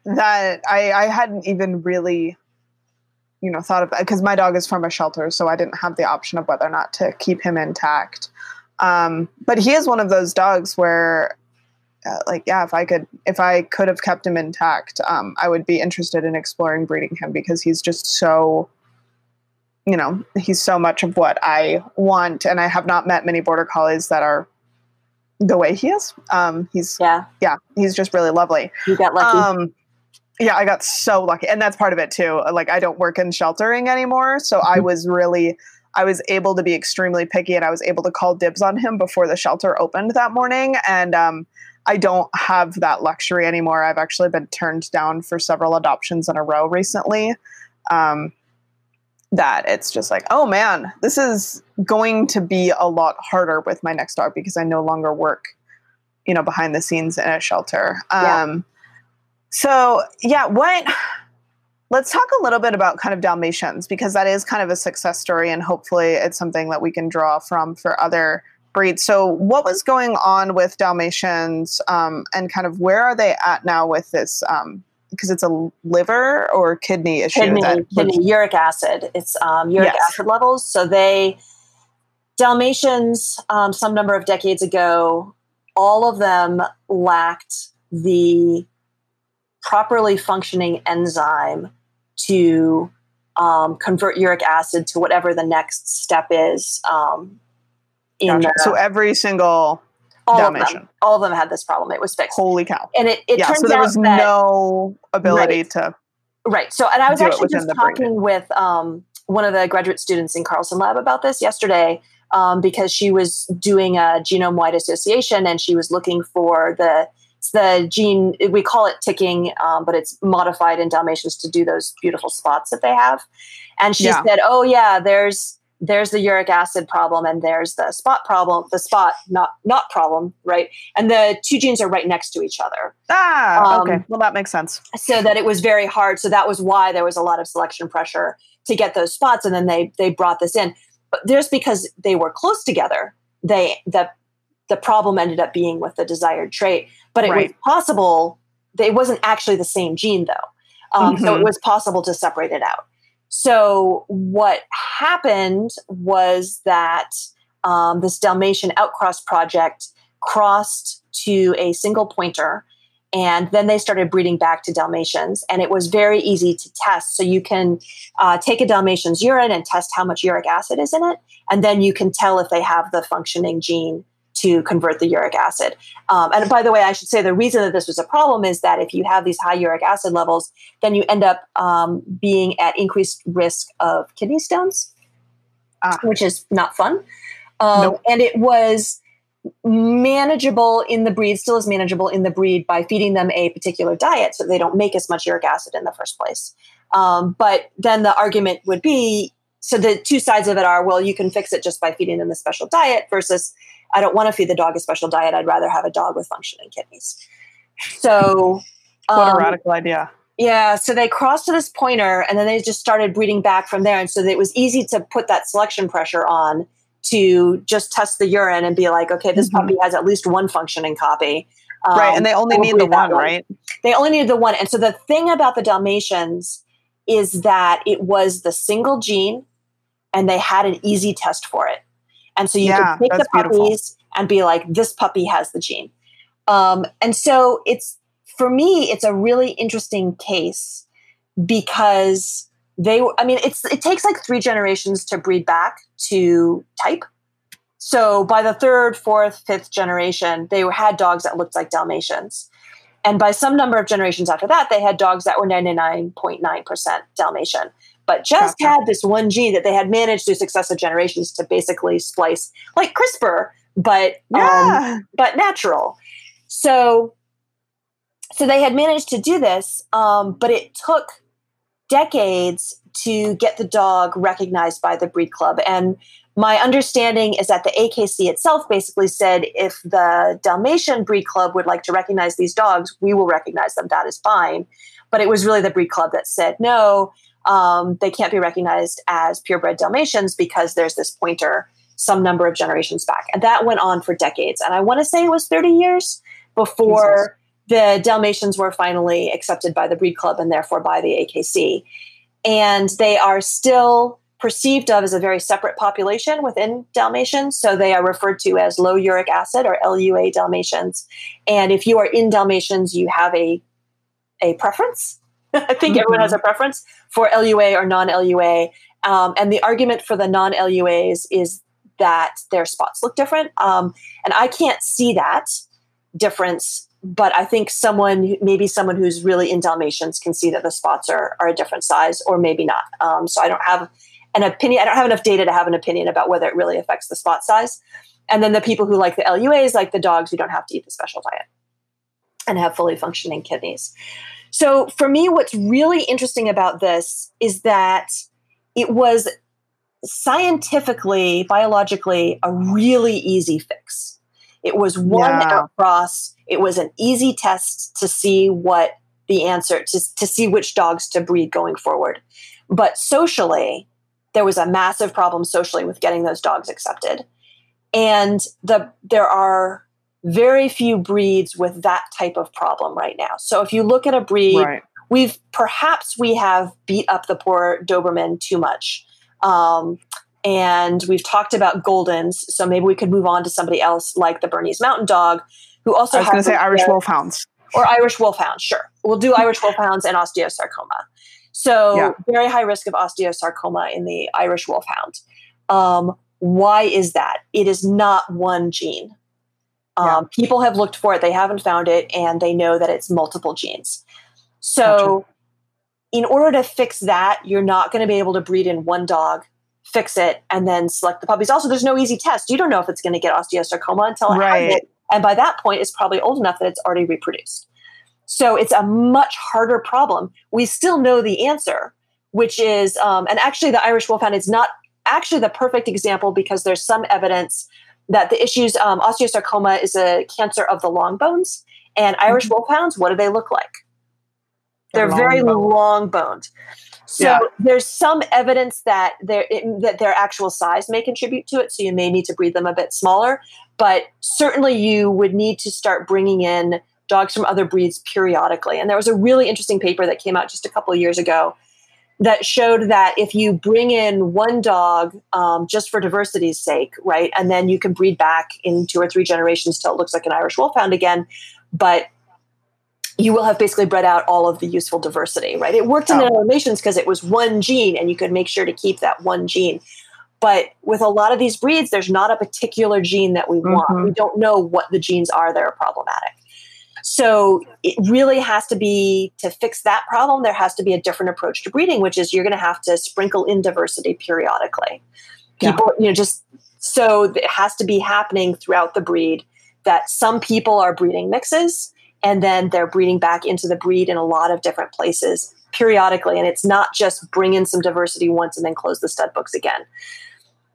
that I hadn't even really, you know, thought of that because my dog is from a shelter, so I didn't have the option of whether or not to keep him intact. But he is one of those dogs where. If I could have kept him intact, I would be interested in exploring breeding him because he's just so, you know, he's so much of what I want. And I have not met many border collies that are the way he is. He's just really lovely. You got lucky. Yeah, I got so lucky. And that's part of it too. Like I don't work in sheltering anymore. So I was able to be extremely picky and I was able to call dibs on him before the shelter opened that morning. And, I don't have that luxury anymore. I've actually been turned down for several adoptions in a row recently. That it's just like, oh man, this is going to be a lot harder with my next dog because I no longer work you know, behind the scenes in a shelter. So yeah, let's talk a little bit about kind of Dalmatians, because that is kind of a success story, and hopefully it's something that we can draw from for other breeds. So what was going on with Dalmatians, and kind of where are they at now with this, because it's a liver or kidney issue? Kidney uric acid. It's uric acid levels. So Dalmatians, some number of decades ago, all of them lacked the properly functioning enzyme to convert uric acid to whatever the next step is. So every single Dalmatian. All of them had this problem. It was fixed. Holy cow. And it turns out there was no ability to. Right. So, and I was actually just talking with one of the graduate students in Carlson Lab about this yesterday, because she was doing a genome-wide association, and she was looking for the gene, we call it ticking, but it's modified in Dalmatians to do those beautiful spots that they have. And she said, oh yeah, there's the uric acid problem, and there's the spot problem, the spot problem, right? And the two genes are right next to each other. Okay. Well, that makes sense. So that it was very hard. So that was why there was a lot of selection pressure to get those spots. And then they brought this in. But just because they were close together, the problem ended up being with the desired trait. But it was possible, it wasn't actually the same gene though. So it was possible to separate it out. So what happened was that this Dalmatian outcross project crossed to a single pointer, and then they started breeding back to Dalmatians, and it was very easy to test. So you can take a Dalmatian's urine and test how much uric acid is in it, and then you can tell if they have the functioning gene to convert the uric acid. And by the way, I should say the reason that this was a problem is that if you have these high uric acid levels, then you end up being at increased risk of kidney stones, which is not fun. And it was manageable in the breed, still is manageable in the breed, by feeding them a particular diet so they don't make as much uric acid in the first place. But then the argument would be, so the two sides of it are, well, you can fix it just by feeding them a special diet versus, I don't want to feed the dog a special diet. I'd rather have a dog with functioning kidneys. So what a radical idea. Yeah. So they crossed to this pointer, and then they just started breeding back from there. And so it was easy to put that selection pressure on to just test the urine and be like, okay, this puppy has at least one functioning copy. Right. And they only need the one, right? They only needed the one. And so the thing about the Dalmatians is that it was the single gene, and they had an easy test for it. And so you can take the puppies and be like, this puppy has the gene. And so for me, it's a really interesting case, because it takes like 3 generations to breed back to type. So by the 3rd, 4th, 5th generation, they had dogs that looked like Dalmatians. And by some number of generations after that, they had dogs that were 99.9% Dalmatian, but just had this one gene that they had managed through successive generations to basically splice, like CRISPR, but natural. So they had managed to do this, but it took decades to get the dog recognized by the breed club. And my understanding is that the AKC itself basically said, if the Dalmatian breed club would like to recognize these dogs, we will recognize them. That is fine. But it was really the breed club that said, no, they can't be recognized as purebred Dalmatians because there's this pointer some number of generations back. And that went on for decades. And I want to say it was 30 years before the Dalmatians were finally accepted by the breed club and therefore by the AKC. And they are still perceived of as a very separate population within Dalmatians. So they are referred to as low uric acid, or LUA Dalmatians. And if you are in Dalmatians, you have a preference. I think everyone has a preference for LUA or non-LUA. And the argument for the non-LUAs is that their spots look different. And I can't see that difference, but I think maybe someone who's really in Dalmatians can see that the spots are a different size, or maybe not. So I don't have an opinion. I don't have enough data to have an opinion about whether it really affects the spot size. And then the people who like the LUAs, like the dogs who don't have to eat the special diet and have fully functioning kidneys. So for me, what's really interesting about this is that it was biologically, a really easy fix. It was one across. It was an easy test to see what the answer, to see which dogs to breed going forward. But socially, there was a massive problem socially with getting those dogs accepted. And there are very few breeds with that type of problem right now. So if you look at a breed, we have beat up the poor Doberman too much. And we've talked about Goldens, so maybe we could move on to somebody else like the Bernese Mountain Dog, who also has... I was going to say Irish Wolfhounds. Or Irish Wolfhounds, sure. We'll do Irish Wolfhounds and osteosarcoma. So very high risk of osteosarcoma in the Irish Wolfhound. Why is that? It is not one gene. People have looked for it. They haven't found it, and they know that it's multiple genes. So in order to fix that, you're not going to be able to breed in one dog, fix it, and then select the puppies. Also, there's no easy test. You don't know if it's going to get osteosarcoma until it has it. And by that point, it's probably old enough that it's already reproduced. So it's a much harder problem. We still know the answer, which is, and actually the Irish Wolfhound is not actually the perfect example because there's some evidence that the issues, osteosarcoma is a cancer of the long bones, and Irish Wolfhounds, what do they look like? They're very long-boned. So there's some evidence that that their actual size may contribute to it, so you may need to breed them a bit smaller. But certainly you would need to start bringing in dogs from other breeds periodically. And there was a really interesting paper that came out just a couple of years ago that showed that if you bring in one dog just for diversity's sake, right, and then you can breed back in 2 or 3 generations till it looks like an Irish Wolfhound again, but you will have basically bred out all of the useful diversity, right? It worked in the animations because it was one gene and you could make sure to keep that one gene. But with a lot of these breeds, there's not a particular gene that we want. We don't know what the genes are that are problematic. So it really has to be, to fix that problem, there has to be a different approach to breeding, which is you're going to have to sprinkle in diversity periodically. People, you know, just so it has to be happening throughout the breed that some people are breeding mixes and then they're breeding back into the breed in a lot of different places periodically. And it's not just bring in some diversity once and then close the stud books again.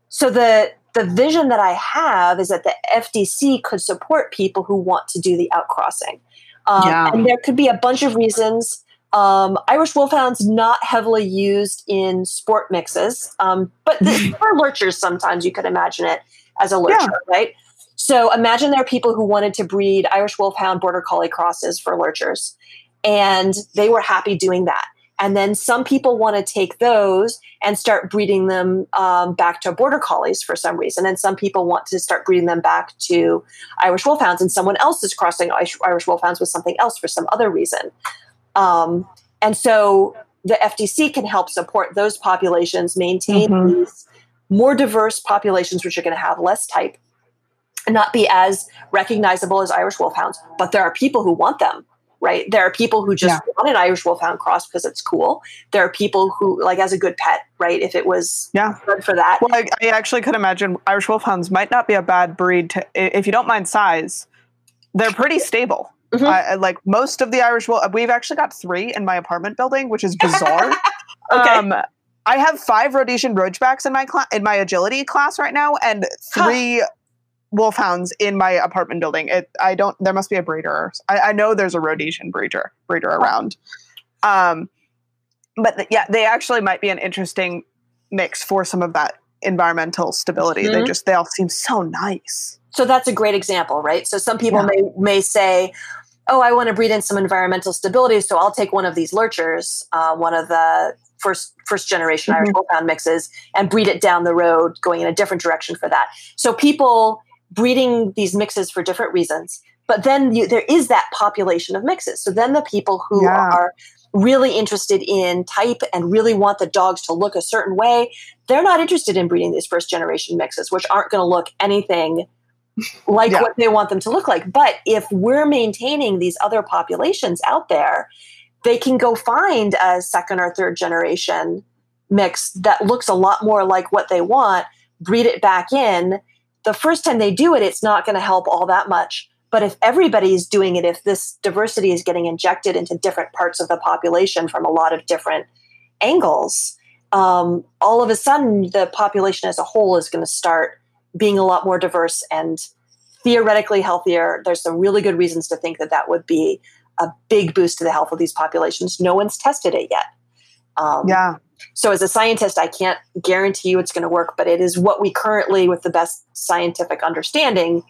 So the vision that I have is that the FDC could support people who want to do the outcrossing. And there could be a bunch of reasons. Irish Wolfhounds not heavily used in sport mixes, but for lurchers sometimes you could imagine it as a lurcher, right? So imagine there are people who wanted to breed Irish Wolfhound Border Collie crosses for lurchers, and they were happy doing that. And then some people want to take those and start breeding them back to Border Collies for some reason. And some people want to start breeding them back to Irish Wolfhounds, and someone else is crossing Irish Wolfhounds with something else for some other reason. And so the FDC can help support those populations, maintain these more diverse populations, which are going to have less type, not be as recognizable as Irish Wolfhounds, but there are people who want them, right? There are people who just want an Irish Wolfhound cross because it's cool. There are people who, like, as a good pet, right? If it was good for that. Well, I actually could imagine Irish Wolfhounds might not be a bad breed to, if you don't mind size. They're pretty stable. Like most of the Irish Wolfhounds, we've actually got 3 in my apartment building, which is bizarre. I have 5 Rhodesian Ridgebacks in my agility class right now, and 3 Wolfhounds in my apartment building. There must be a breeder. I know there's a Rhodesian breeder around. But they actually might be an interesting mix for some of that environmental stability. They all seem so nice. So that's a great example, right? So some people may say, oh, I want to breed in some environmental stability, so I'll take one of these lurchers, one of the first generation Irish Wolfhound mixes, and breed it down the road, going in a different direction for that. So people breeding these mixes for different reasons, but then there is that population of mixes. So then the people who are really interested in type and really want the dogs to look a certain way, they're not interested in breeding these first generation mixes, which aren't going to look anything like what they want them to look like. But if we're maintaining these other populations out there, they can go find a second or third generation mix that looks a lot more like what they want, breed it back in. The first time they do it, it's not going to help all that much. But if everybody's doing it, if this diversity is getting injected into different parts of the population from a lot of different angles, all of a sudden the population as a whole is going to start being a lot more diverse and theoretically healthier. There's some really good reasons to think that that would be a big boost to the health of these populations. No one's tested it yet. So as a scientist, I can't guarantee you it's going to work, but it is what we currently, with the best scientific understanding,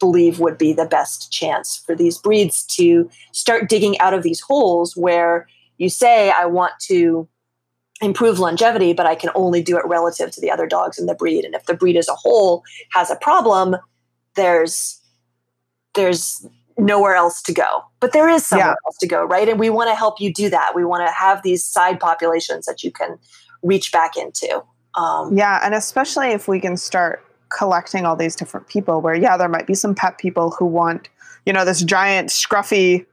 believe would be the best chance for these breeds to start digging out of these holes where you say, I want to improve longevity, but I can only do it relative to the other dogs in the breed. And if the breed as a whole has a problem, there's nowhere else to go. But there is somewhere else to go, right? And we want to help you do that. We want to have these side populations that you can reach back into. And especially if we can start collecting all these different people where, there might be some pet people who want, this giant scruffy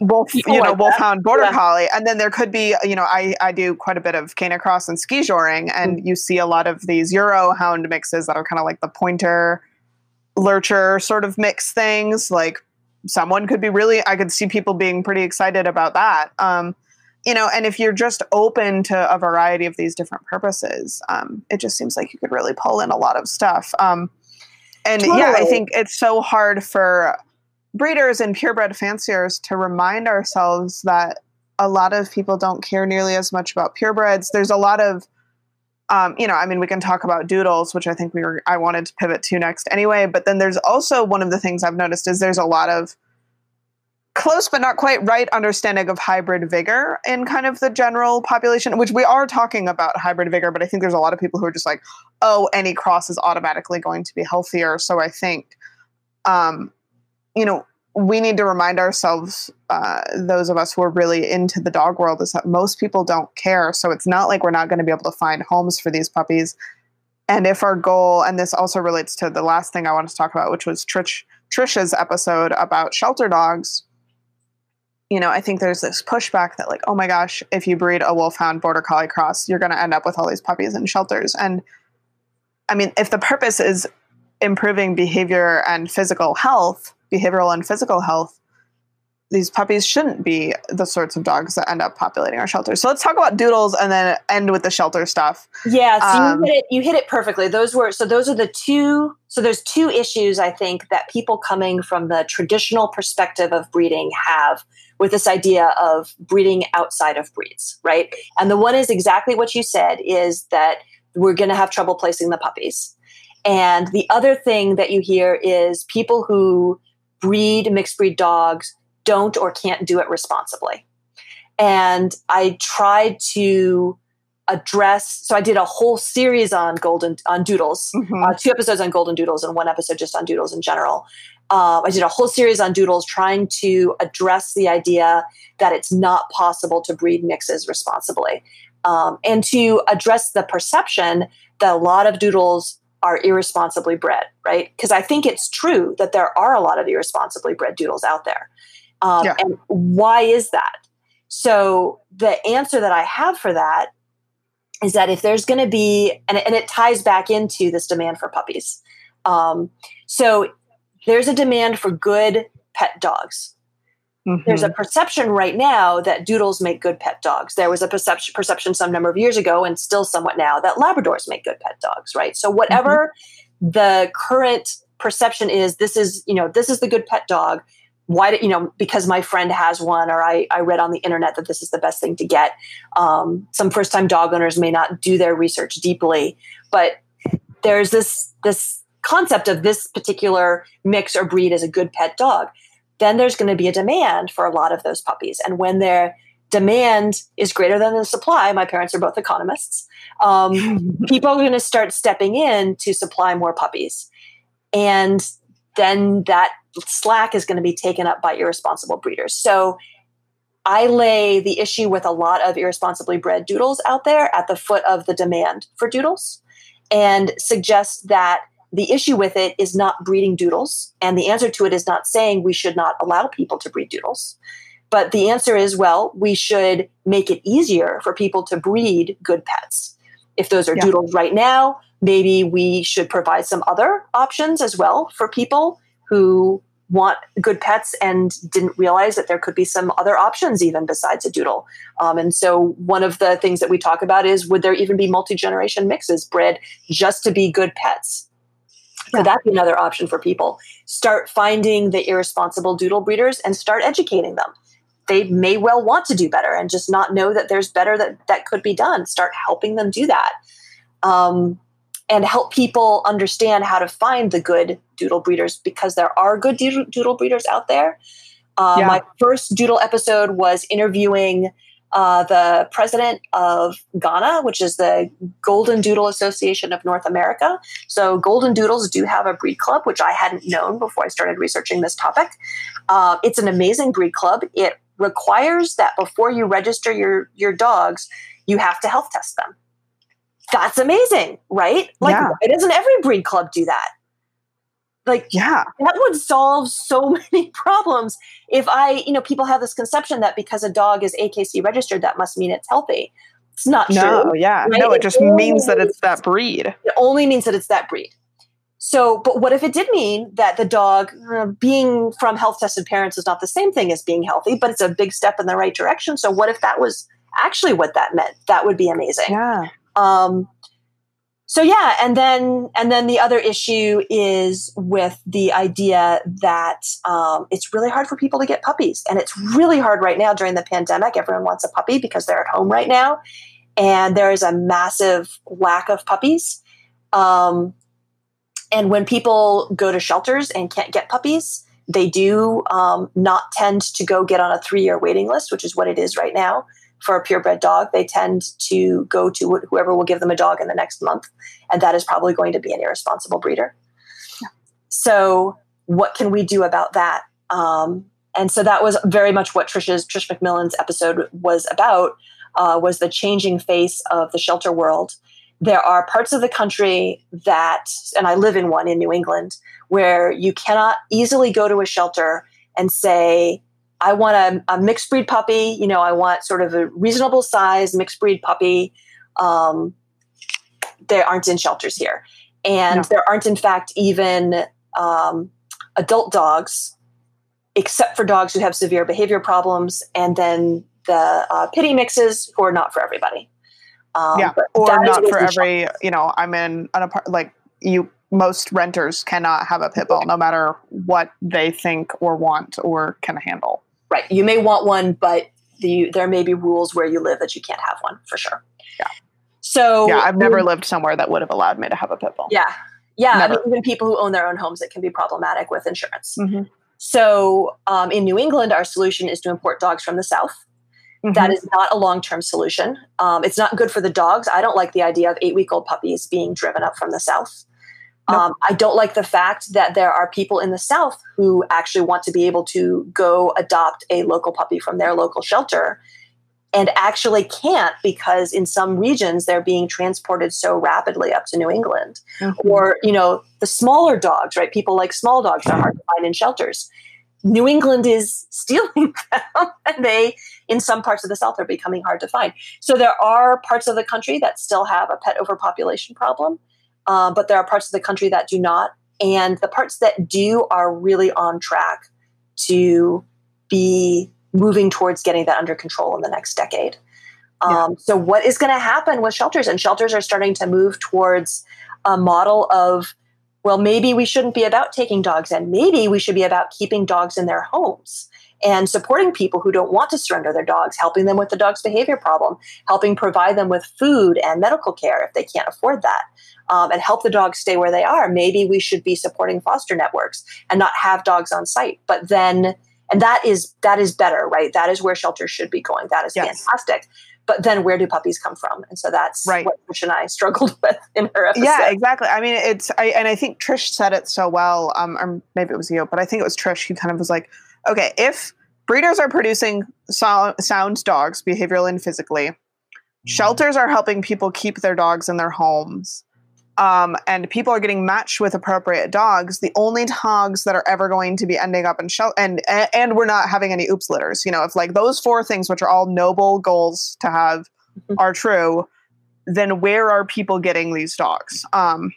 wolfhound border collie. And then there could be, I do quite a bit of Cane Cross and Ski Joring, and you see a lot of these Euro hound mixes that are kind of like the pointer lurcher sort of mix things. Like someone could be I could see people being pretty excited about that. And if you're just open to a variety of these different purposes, it just seems like you could really pull in a lot of stuff. I think it's so hard for breeders and purebred fanciers to remind ourselves that a lot of people don't care nearly as much about purebreds. There's a lot of, we can talk about doodles, which I think I wanted to pivot to next anyway. But then there's also one of the things I've noticed is there's a lot of close but not quite right understanding of hybrid vigor in kind of the general population, which we are talking about hybrid vigor, but I think there's a lot of people who are just like, any cross is automatically going to be healthier. So I think, we need to remind ourselves, those of us who are really into the dog world, is that most people don't care. So it's not like we're not going to be able to find homes for these puppies. And if our goal, and this also relates to the last thing I wanted to talk about, which was Trish's episode about shelter dogs, I think there's this pushback that like, oh my gosh, if you breed a wolfhound border collie cross, you're going to end up with all these puppies in shelters. And I mean, if the purpose is improving behavioral and physical health, these puppies shouldn't be the sorts of dogs that end up populating our shelters. So let's talk about doodles and then end with the shelter stuff. Yeah, so you hit it perfectly. There's two issues, I think, that people coming from the traditional perspective of breeding have with this idea of breeding outside of breeds, right? And the one is exactly what you said, is that we're going to have trouble placing the puppies. And the other thing that you hear is people who breed mixed breed dogs don't or can't do it responsibly. And I tried to address, so I did a whole series on doodles, two episodes on golden doodles and one episode just on doodles in general. I did a whole series on doodles trying to address the idea that it's not possible to breed mixes responsibly, and to address the perception that a lot of doodles are irresponsibly bred, right? Because I think it's true that there are a lot of irresponsibly bred doodles out there. And why is that? So the answer that I have for that is that if there's going to be, and it ties back into this demand for puppies. So there's a demand for good pet dogs. Mm-hmm. There's a perception right now that doodles make good pet dogs. There was a perception some number of years ago, and still somewhat now, that Labradors make good pet dogs, right? So whatever the current perception is, this is the good pet dog. Why because my friend has one, or I read on the internet that this is the best thing to get. Some first-time dog owners may not do their research deeply, but there's this concept of this particular mix or breed as a good pet dog. Then there's going to be a demand for a lot of those puppies. And when their demand is greater than the supply, my parents are both economists, people are going to start stepping in to supply more puppies. And then that slack is going to be taken up by irresponsible breeders. So I lay the issue with a lot of irresponsibly bred doodles out there at the foot of the demand for doodles, and suggest that the issue with it is not breeding doodles. And the answer to it is not saying we should not allow people to breed doodles. But the answer is, we should make it easier for people to breed good pets. If those are doodles right now, maybe we should provide some other options as well for people who want good pets and didn't realize that there could be some other options even besides a doodle. And so one of the things that we talk about is, would there even be multi-generation mixes bred just to be good pets? Could that be another option for people? Start finding the irresponsible doodle breeders and start educating them. They may well want to do better and just not know that there's better that could be done. Start helping them do that. And help people understand how to find the good doodle breeders, because there are good doodle breeders out there. My first doodle episode was interviewing the president of Ghana, which is the Golden Doodle Association of North America. So golden doodles do have a breed club, which I hadn't known before I started researching this topic. It's an amazing breed club. It requires that before you register your dogs, you have to health test them. That's amazing, right? Why doesn't every breed club do that? That would solve so many problems. If people have this conception that because a dog is AKC registered, that must mean it's healthy. It's not true. Right? No, it just means that it's that breed. It only means that it's that breed. So, but what if it did mean that the dog being from health tested parents is not the same thing as being healthy, but it's a big step in the right direction. So what if that was actually what that meant? That would be amazing. Yeah. And then the other issue is with the idea that it's really hard for people to get puppies, and it's really hard right now during the pandemic. Everyone wants a puppy because they're at home right now, and there is a massive lack of puppies. And when people go to shelters and can't get puppies, they do not tend to go get on a 3-year waiting list, which is what it is right now. For a purebred dog, they tend to go to whoever will give them a dog in the next month, and that is probably going to be an irresponsible breeder. Yeah. So what can we do about that? And so that was very much what Trish McMillan's episode was about, was the changing face of the shelter world. There are parts of the country that, and I live in one in New England, where you cannot easily go to a shelter and say, I want a mixed breed puppy. I want sort of a reasonable size mixed breed puppy. They aren't in shelters here. And there aren't, in fact, even adult dogs, except for dogs who have severe behavior problems. And then the pity mixes who are not for everybody. Or not for every, I'm in an apartment, most renters cannot have a pit bull, no matter what they think or want or can handle. Right. You may want one, but there may be rules where you live that you can't have one, for sure. Yeah. So I've never lived somewhere that would have allowed me to have a pit bull. Yeah. Yeah. Never. I mean, even people who own their own homes, it can be problematic with insurance. Mm-hmm. So in New England, our solution is to import dogs from the South. Mm-hmm. That is not a long-term solution. It's not good for the dogs. I don't like the idea of 8-week-old puppies being driven up from the South. Nope. I don't like the fact that there are people in the South who actually want to be able to go adopt a local puppy from their local shelter and actually can't, because in some regions they're being transported so rapidly up to New England. Mm-hmm. Or, the smaller dogs, right? People like small dogs are hard to find in shelters. New England is stealing them, and they, in some parts of the South, are becoming hard to find. So there are parts of the country that still have a pet overpopulation problem. But there are parts of the country that do not. And the parts that do are really on track to be moving towards getting that under control in the next decade. So what is going to happen with shelters? And shelters are starting to move towards a model of, well, maybe we shouldn't be about taking dogs in. Maybe we should be about keeping dogs in their homes and supporting people who don't want to surrender their dogs, helping them with the dog's behavior problem, helping provide them with food and medical care if they can't afford that. And help the dogs stay where they are. Maybe we should be supporting foster networks and not have dogs on site. But then, and that is better, right? That is where shelters should be going. That is fantastic. But then where do puppies come from? And so that's what Trish and I struggled with in her episode. Yeah, exactly. I mean, I think Trish said it so well, or maybe it was you, but I think it was Trish who kind of was like, okay, if breeders are producing sound dogs, behavioral and physically, shelters are helping people keep their dogs in their homes, and people are getting matched with appropriate dogs, the only dogs that are ever going to be ending up in shelter, and we're not having any oops litters. If those four things, which are all noble goals to have, are true, then where are people getting these dogs? I'm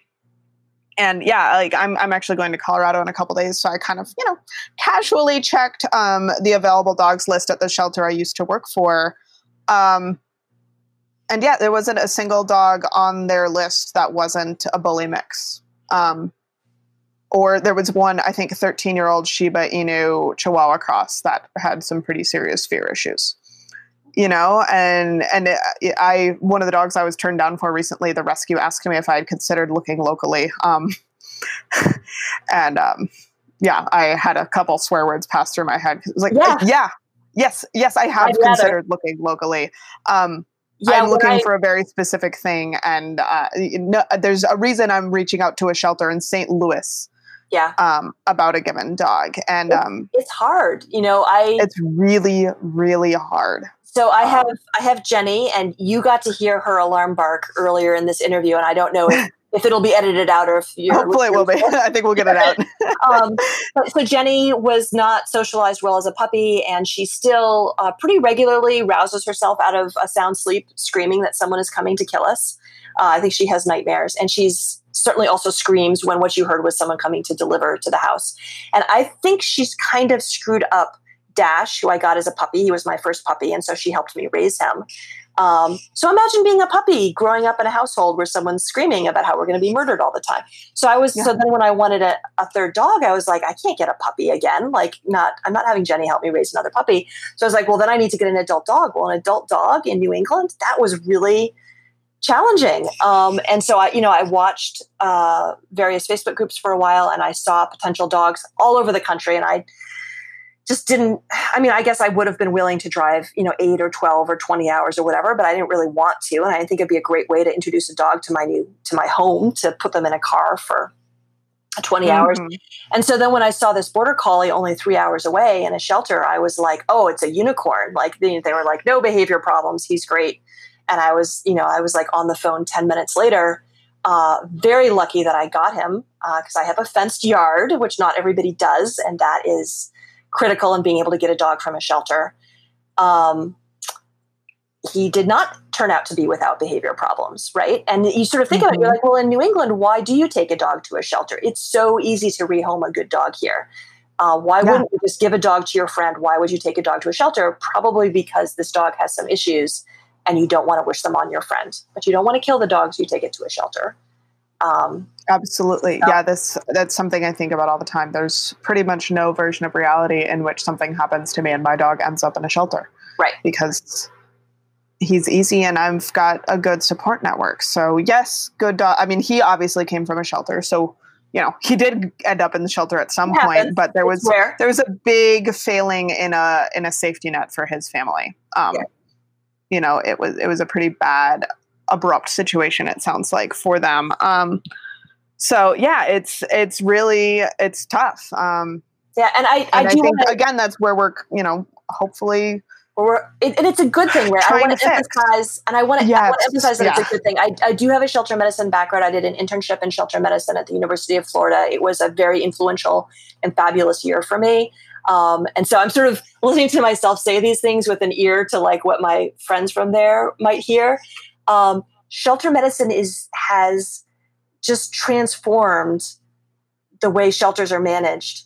actually going to Colorado in a couple days, so I kind of, casually checked the available dogs list at the shelter I used to work for. And there wasn't a single dog on their list that wasn't a bully mix. Or there was one, I think, 13-year-old Shiba Inu Chihuahua cross that had some pretty serious fear issues. You know, and one of the dogs I was turned down for recently, the rescue asked me if I had considered looking locally. Yeah, I had a couple swear words pass through my head. It was like, yes, I have considered looking locally. I'm looking for a very specific thing. And there's a reason I'm reaching out to a shelter in St. Louis about a given dog. And it's hard, you know, it's really, really hard. So I have Jenny, and you got to hear her alarm bark earlier in this interview. And I don't know if it'll be edited out or if you're... Hopefully it will be. I think we'll get it out. So Jenny was not socialized well as a puppy, and she still pretty regularly rouses herself out of a sound sleep screaming that someone is coming to kill us. I think she has nightmares, and she's certainly also screams when what you heard was someone coming to deliver to the house. And I think she's kind of screwed up Dash, who I got as a puppy. He was my first puppy, and so she helped me raise him. So imagine being a puppy growing up in a household where someone's screaming about how we're going to be murdered all the time. So then when I wanted a third dog, I was like, I can't get a puppy again. I'm not having Jenny help me raise another puppy. So I was like, well, then I need to get an adult dog. Well, an adult dog in New England, that was really challenging. And so I watched various Facebook groups for a while, and I saw potential dogs all over the country, and I guess I would have been willing to drive, 8 or 12 or 20 hours or whatever, but I didn't really want to. And I think it'd be a great way to introduce a dog to my home, to put them in a car for 20 hours. And so then when I saw this border collie only 3 hours away in a shelter, I was like, oh, it's a unicorn. Like they were like, no behavior problems. He's great. And I was like on the phone 10 minutes later, very lucky that I got him because I have a fenced yard, which not everybody does. And that is critical in being able to get a dog from a shelter. He did not turn out to be without behavior problems, right? And you sort of think about it, you're like, well, in New England, why do you take a dog to a shelter? It's so easy to rehome a good dog here. Why wouldn't you just give a dog to your friend? Why would you take a dog to a shelter? Probably because this dog has some issues and you don't want to wish them on your friend, but you don't want to kill the dog, so you take it to a shelter. Absolutely. So. Yeah. That's something I think about all the time. There's pretty much no version of reality in which something happens to me and my dog ends up in a shelter. Right. Because he's easy and I've got a good support network. So yes, good dog. I mean, he obviously came from a shelter, so, he did end up in the shelter at some point, but there was a big failing in a safety net for his family. It was a pretty bad, abrupt situation, it sounds like, for them. It's tough. I think that's where we're, hopefully and it's a good thing, right? I want to emphasize that it's a good thing. I do have a shelter medicine background. I did an internship in shelter medicine at the University of Florida. It was a very influential and fabulous year for me. And so I'm sort of listening to myself say these things with an ear to like what my friends from there might hear. Shelter medicine has just transformed the way shelters are managed.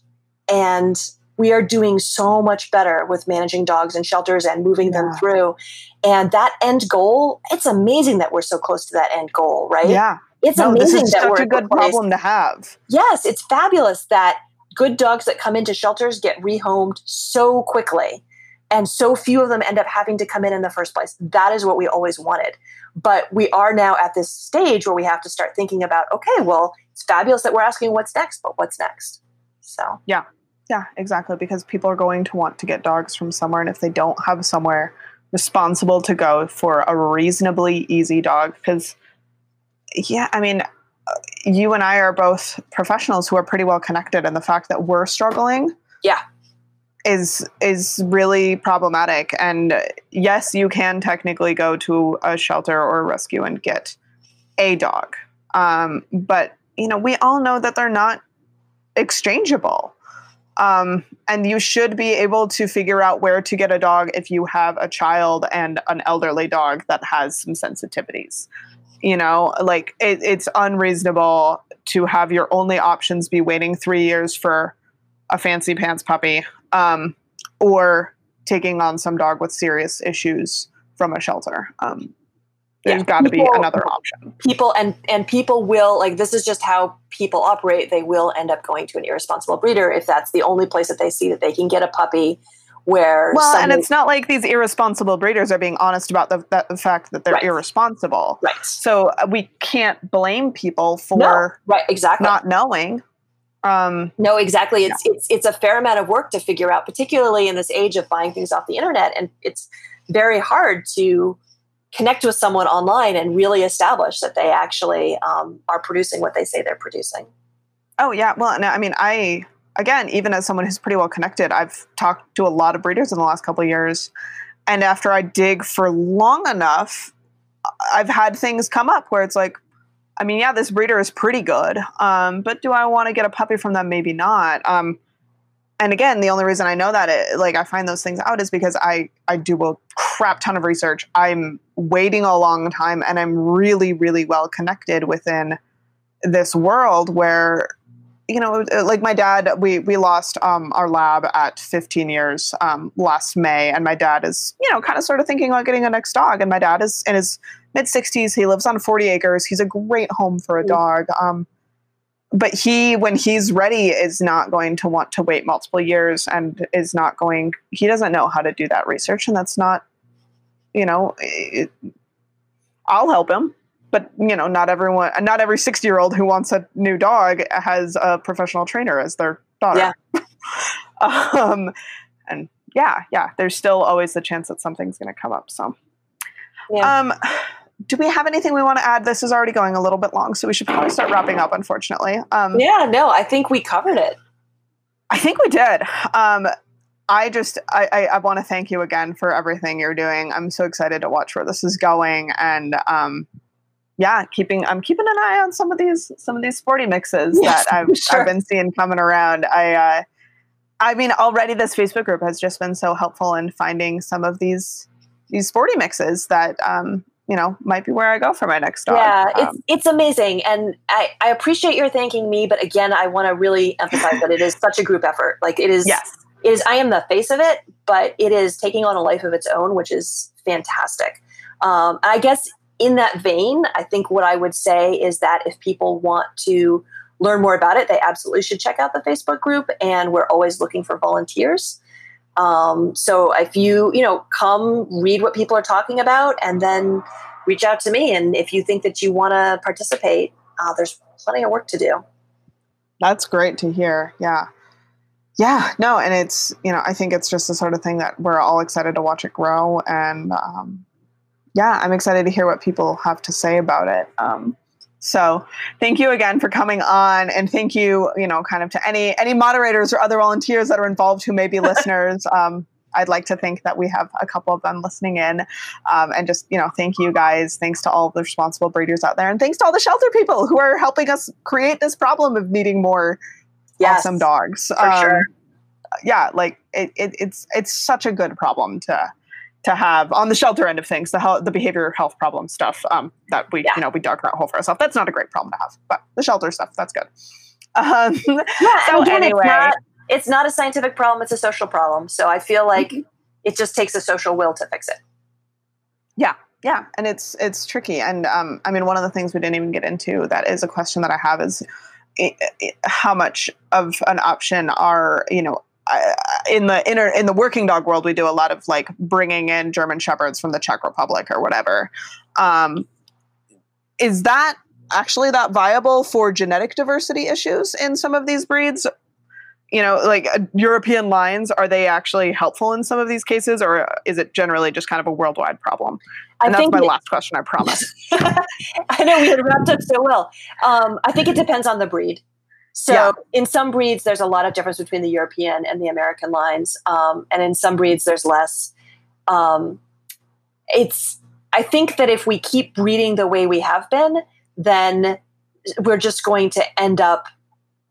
And we are doing so much better with managing dogs in shelters and moving them through. And that end goal, it's amazing that we're so close to that end goal, right? Yeah. It's amazing that we're such a good problem to have. Yes, it's fabulous that good dogs that come into shelters get rehomed so quickly. And so few of them end up having to come in the first place. That is what we always wanted. But we are now at this stage where we have to start thinking about, okay, well, it's fabulous that we're asking what's next, but what's next? So yeah, exactly. Because people are going to want to get dogs from somewhere. And if they don't have somewhere responsible to go for a reasonably easy dog, because you and I are both professionals who are pretty well connected, and the fact that we're struggling. Yeah. is really problematic. And yes, you can technically go to a shelter or a rescue and get a dog. But, we all know that they're not exchangeable. And you should be able to figure out where to get a dog if you have a child and an elderly dog that has some sensitivities. It's unreasonable to have your only options be waiting 3 years for a fancy pants puppy, or taking on some dog with serious issues from a shelter. There's got to be another option. People and people will, like, this is just how people operate. They will end up going to an irresponsible breeder if that's the only place that they see that they can get a puppy. Where and it's not like these irresponsible breeders are being honest about the fact that they're irresponsible. Right. So we can't blame people for not knowing. No, exactly. It's a fair amount of work to figure out, particularly in this age of buying things off the internet. And it's very hard to connect with someone online and really establish that they actually are producing what they say they're producing. Oh, yeah. Well, no, I mean, again, even as someone who's pretty well connected, I've talked to a lot of breeders in the last couple of years. And after I dig for long enough, I've had things come up where it's like, I mean, yeah, this breeder is pretty good, but do I want to get a puppy from them? Maybe not. And again, the only reason I know that, I find those things out is because I do a crap ton of research. I'm waiting a long time, and I'm really, really well connected within this world where, you know, like my dad, we lost our lab at 15 years last May. And my dad is, you know, kind of sort of thinking about getting a next dog. And my dad is in his mid-60s. He lives on 40 acres. He's a great home for a dog. But when he's ready, is not going to want to wait multiple years and he doesn't know how to do that research. And that's not, you know, I'll help him. But, you know, not every 60-year-old who wants a new dog has a professional trainer as their daughter. Yeah. There's still always the chance that something's going to come up. So, yeah. Do we have anything we want to add? This is already going a little bit long, so we should probably start wrapping up, unfortunately. I think we covered it. I think we did. I want to thank you again for everything you're doing. I'm so excited to watch where this is going. And, I'm keeping an eye on some of these sporty mixes that I've been seeing coming around. I mean, already this Facebook group has just been so helpful in finding some of these sporty mixes that you know, might be where I go for my next dog. Yeah, it's amazing, and I appreciate your thanking me, but again, I want to really emphasize that it is such a group effort. Like it is, it is. I am the face of it, but it is taking on a life of its own, which is fantastic. I guess. In that vein, I think what I would say is that if people want to learn more about it, they absolutely should check out the Facebook group, and we're always looking for volunteers. So if you come read what people are talking about and then reach out to me. And if you think that you want to participate, there's plenty of work to do. That's great to hear. Yeah. Yeah, no. And it's, you know, I think it's just the sort of thing that we're all excited to watch it grow, and, yeah, I'm excited to hear what people have to say about it. So thank you again for coming on, and thank you, you know, kind of to any moderators or other volunteers that are involved who may be listeners. I'd like to think that we have a couple of them listening in, and just, you know, thank you guys. Thanks to all of the responsible breeders out there, and thanks to all the shelter people who are helping us create this problem of needing more awesome dogs. For sure. Yeah. Like it's such a good problem to have on the shelter end of things, the behavioral health problem stuff that we, you know, we dug that hole for ourselves. That's not a great problem to have, but the shelter stuff, that's good. Anyway. It's not a scientific problem. It's a social problem. So I feel like it just takes a social will to fix it. Yeah. Yeah. And it's tricky. And I mean, one of the things we didn't even get into that is a question that I have is how much of an option are, you know, in the working dog world, we do a lot of like bringing in German Shepherds from the Czech Republic or whatever. Is that actually that viable for genetic diversity issues in some of these breeds? You know, like European lines, are they actually helpful in some of these cases, or is it generally just kind of a worldwide problem? And that's my last question, I promise. I know we had wrapped up so well. I think it depends on the breed. So in some breeds, there's a lot of difference between the European and the American lines. And in some breeds, there's less. I think that if we keep breeding the way we have been, then we're just going to end up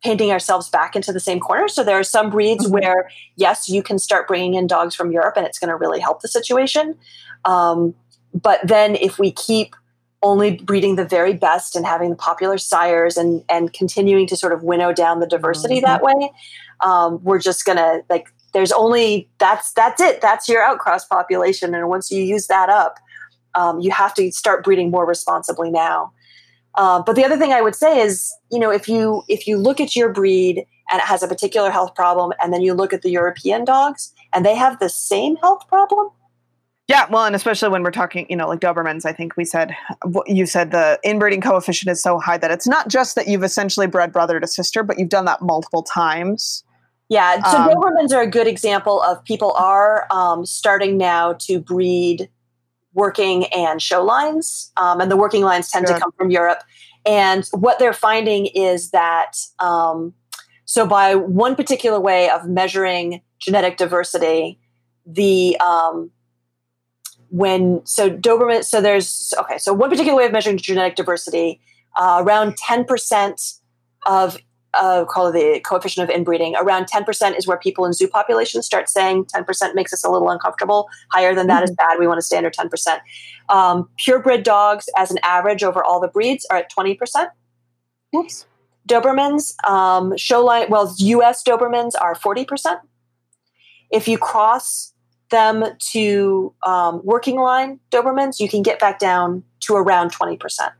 painting ourselves back into the same corner. So there are some breeds where, yes, you can start bringing in dogs from Europe and it's going to really help the situation. But then if we keep only breeding the very best and having the popular sires and continuing to sort of winnow down the diversity that way, we're just going to, like, there's only, that's it. That's your outcross population. And once you use that up, You have to start breeding more responsibly now. But the other thing I would say is, you know, if you look at your breed and it has a particular health problem, and then you look at the European dogs and they have the same health problem. Yeah, well, and especially when we're talking, you know, like Dobermans, I think you said the inbreeding coefficient is so high that it's not just that you've essentially bred brother to sister, but you've done that multiple times. Yeah, so Dobermans are a good example of people are starting now to breed working and show lines, and the working lines tend to come from Europe. And what they're finding is that, so by one particular way of measuring genetic diversity, one particular way of measuring genetic diversity, around 10% of, call it the coefficient of inbreeding, around 10% is where people in zoo populations start saying 10% makes us a little uncomfortable. Higher than that is bad. We want to stay under 10%. Purebred dogs as an average over all the breeds are at 20%. Oops. Dobermans, U.S. Dobermans are 40%. If you cross them to working line Dobermans, you can get back down to around 20%.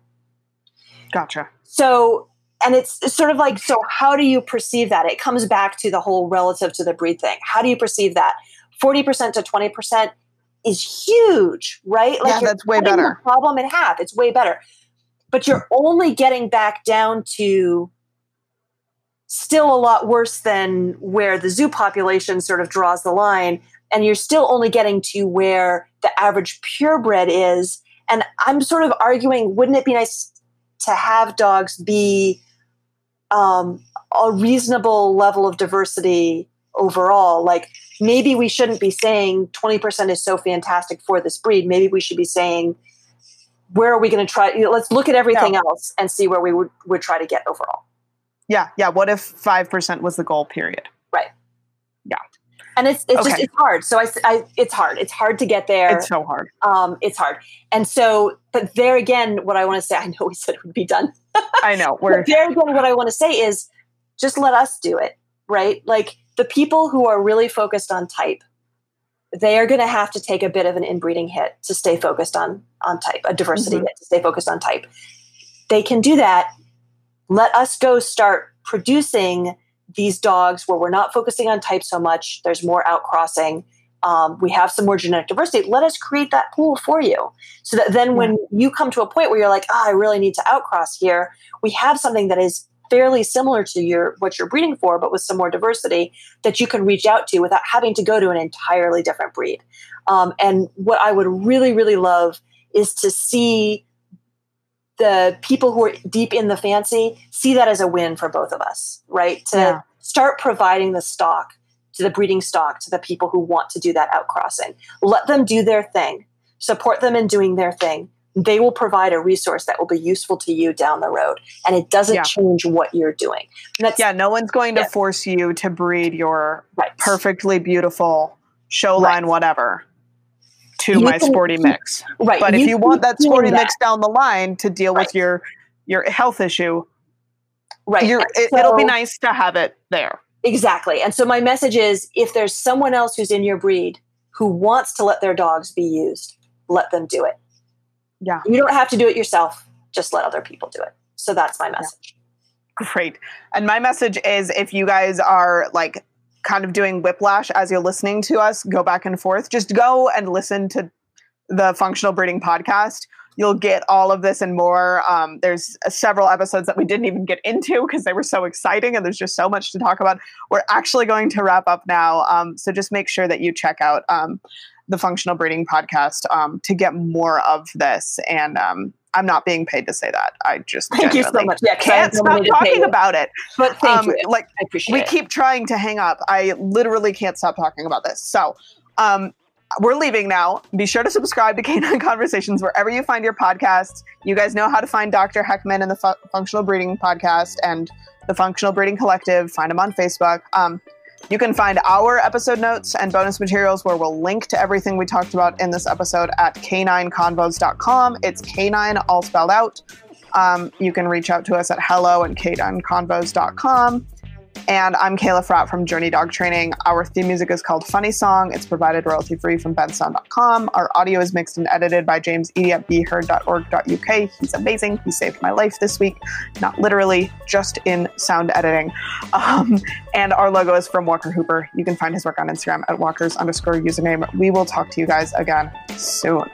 Gotcha. So, and it's sort of like, so how do you perceive that? It comes back to the whole relative to the breed thing. How do you perceive that? 40% to 20% is huge, right? Like, yeah, that's way better. The problem in half, it's way better. But you're only getting back down to still a lot worse than where the zoo population sort of draws the line. And you're still only getting to where the average purebred is. And I'm sort of arguing, wouldn't it be nice to have dogs be a reasonable level of diversity overall? Like, maybe we shouldn't be saying 20% is so fantastic for this breed. Maybe we should be saying, where are we going to try? You know, let's look at everything else and see where we would try to get overall. Yeah. Yeah. What if 5% was the goal, period? Right. Yeah. And it's hard. So it's hard. It's hard to get there. It's so hard. It's hard. And so, but there again, what I want to say, I know we said it would be done. I know. But there again, what I want to say is just let us do it, right? Like, the people who are really focused on type, they are going to have to take a bit of an inbreeding hit to stay focused on type, a diversity hit to stay focused on type. They can do that. Let us go start producing these dogs where we're not focusing on type so much. There's more outcrossing. We have some more genetic diversity. Let us create that pool for you. So that then when you come to a point where you're like, I really need to outcross here, we have something that is fairly similar to what you're breeding for, but with some more diversity that you can reach out to without having to go to an entirely different breed. And what I would really, really love is to see the people who are deep in the fancy see that as a win for both of us, right? To start providing the stock, to the breeding stock, to the people who want to do that outcrossing. Let them do their thing. Support them in doing their thing. They will provide a resource that will be useful to you down the road. And it doesn't change what you're doing. No one's going to force you to breed your perfectly beautiful show line, whatever, to sporty mix. Right. But if you want that sporty mix down the line to deal with your health issue, it'll be nice to have it there. Exactly. And so my message is, if there's someone else who's in your breed who wants to let their dogs be used, let them do it. Yeah. You don't have to do it yourself. Just let other people do it. So that's my message. Yeah. Great. And my message is, if you guys are like kind of doing whiplash as you're listening to us, go back and forth, just go and listen to the Functional Breeding Podcast. You'll get all of this and more. There's several episodes that we didn't even get into because they were so exciting and there's just so much to talk about. We're actually going to wrap up now. So just make sure that you check out the Functional Breeding Podcast to get more of this. And I'm not being paid to say that. I just thank you so much. Yeah, can't stop talking about it. But thank you. Like, I appreciate it. We keep trying to hang up. I literally can't stop talking about this. So we're leaving now. Be sure to subscribe to Canine Conversations wherever you find your podcasts. You guys know how to find Dr. Heckman and the Functional Breeding Podcast and the Functional Breeding Collective. Find them on Facebook. You can find our episode notes and bonus materials where we'll link to everything we talked about in this episode at k9convos.com. It's K9 all spelled out. You can reach out to us at hello@k9convos.com. And I'm Kayla Fratt from Journey Dog Training. Our theme music is called Funny Song. It's provided royalty-free from BenSound.com. Our audio is mixed and edited by James Eady at BeHeard.org.uk. He's amazing. He saved my life this week. Not literally, just in sound editing. And our logo is from Walker Hooper. You can find his work on Instagram at walkers_username. We will talk to you guys again soon.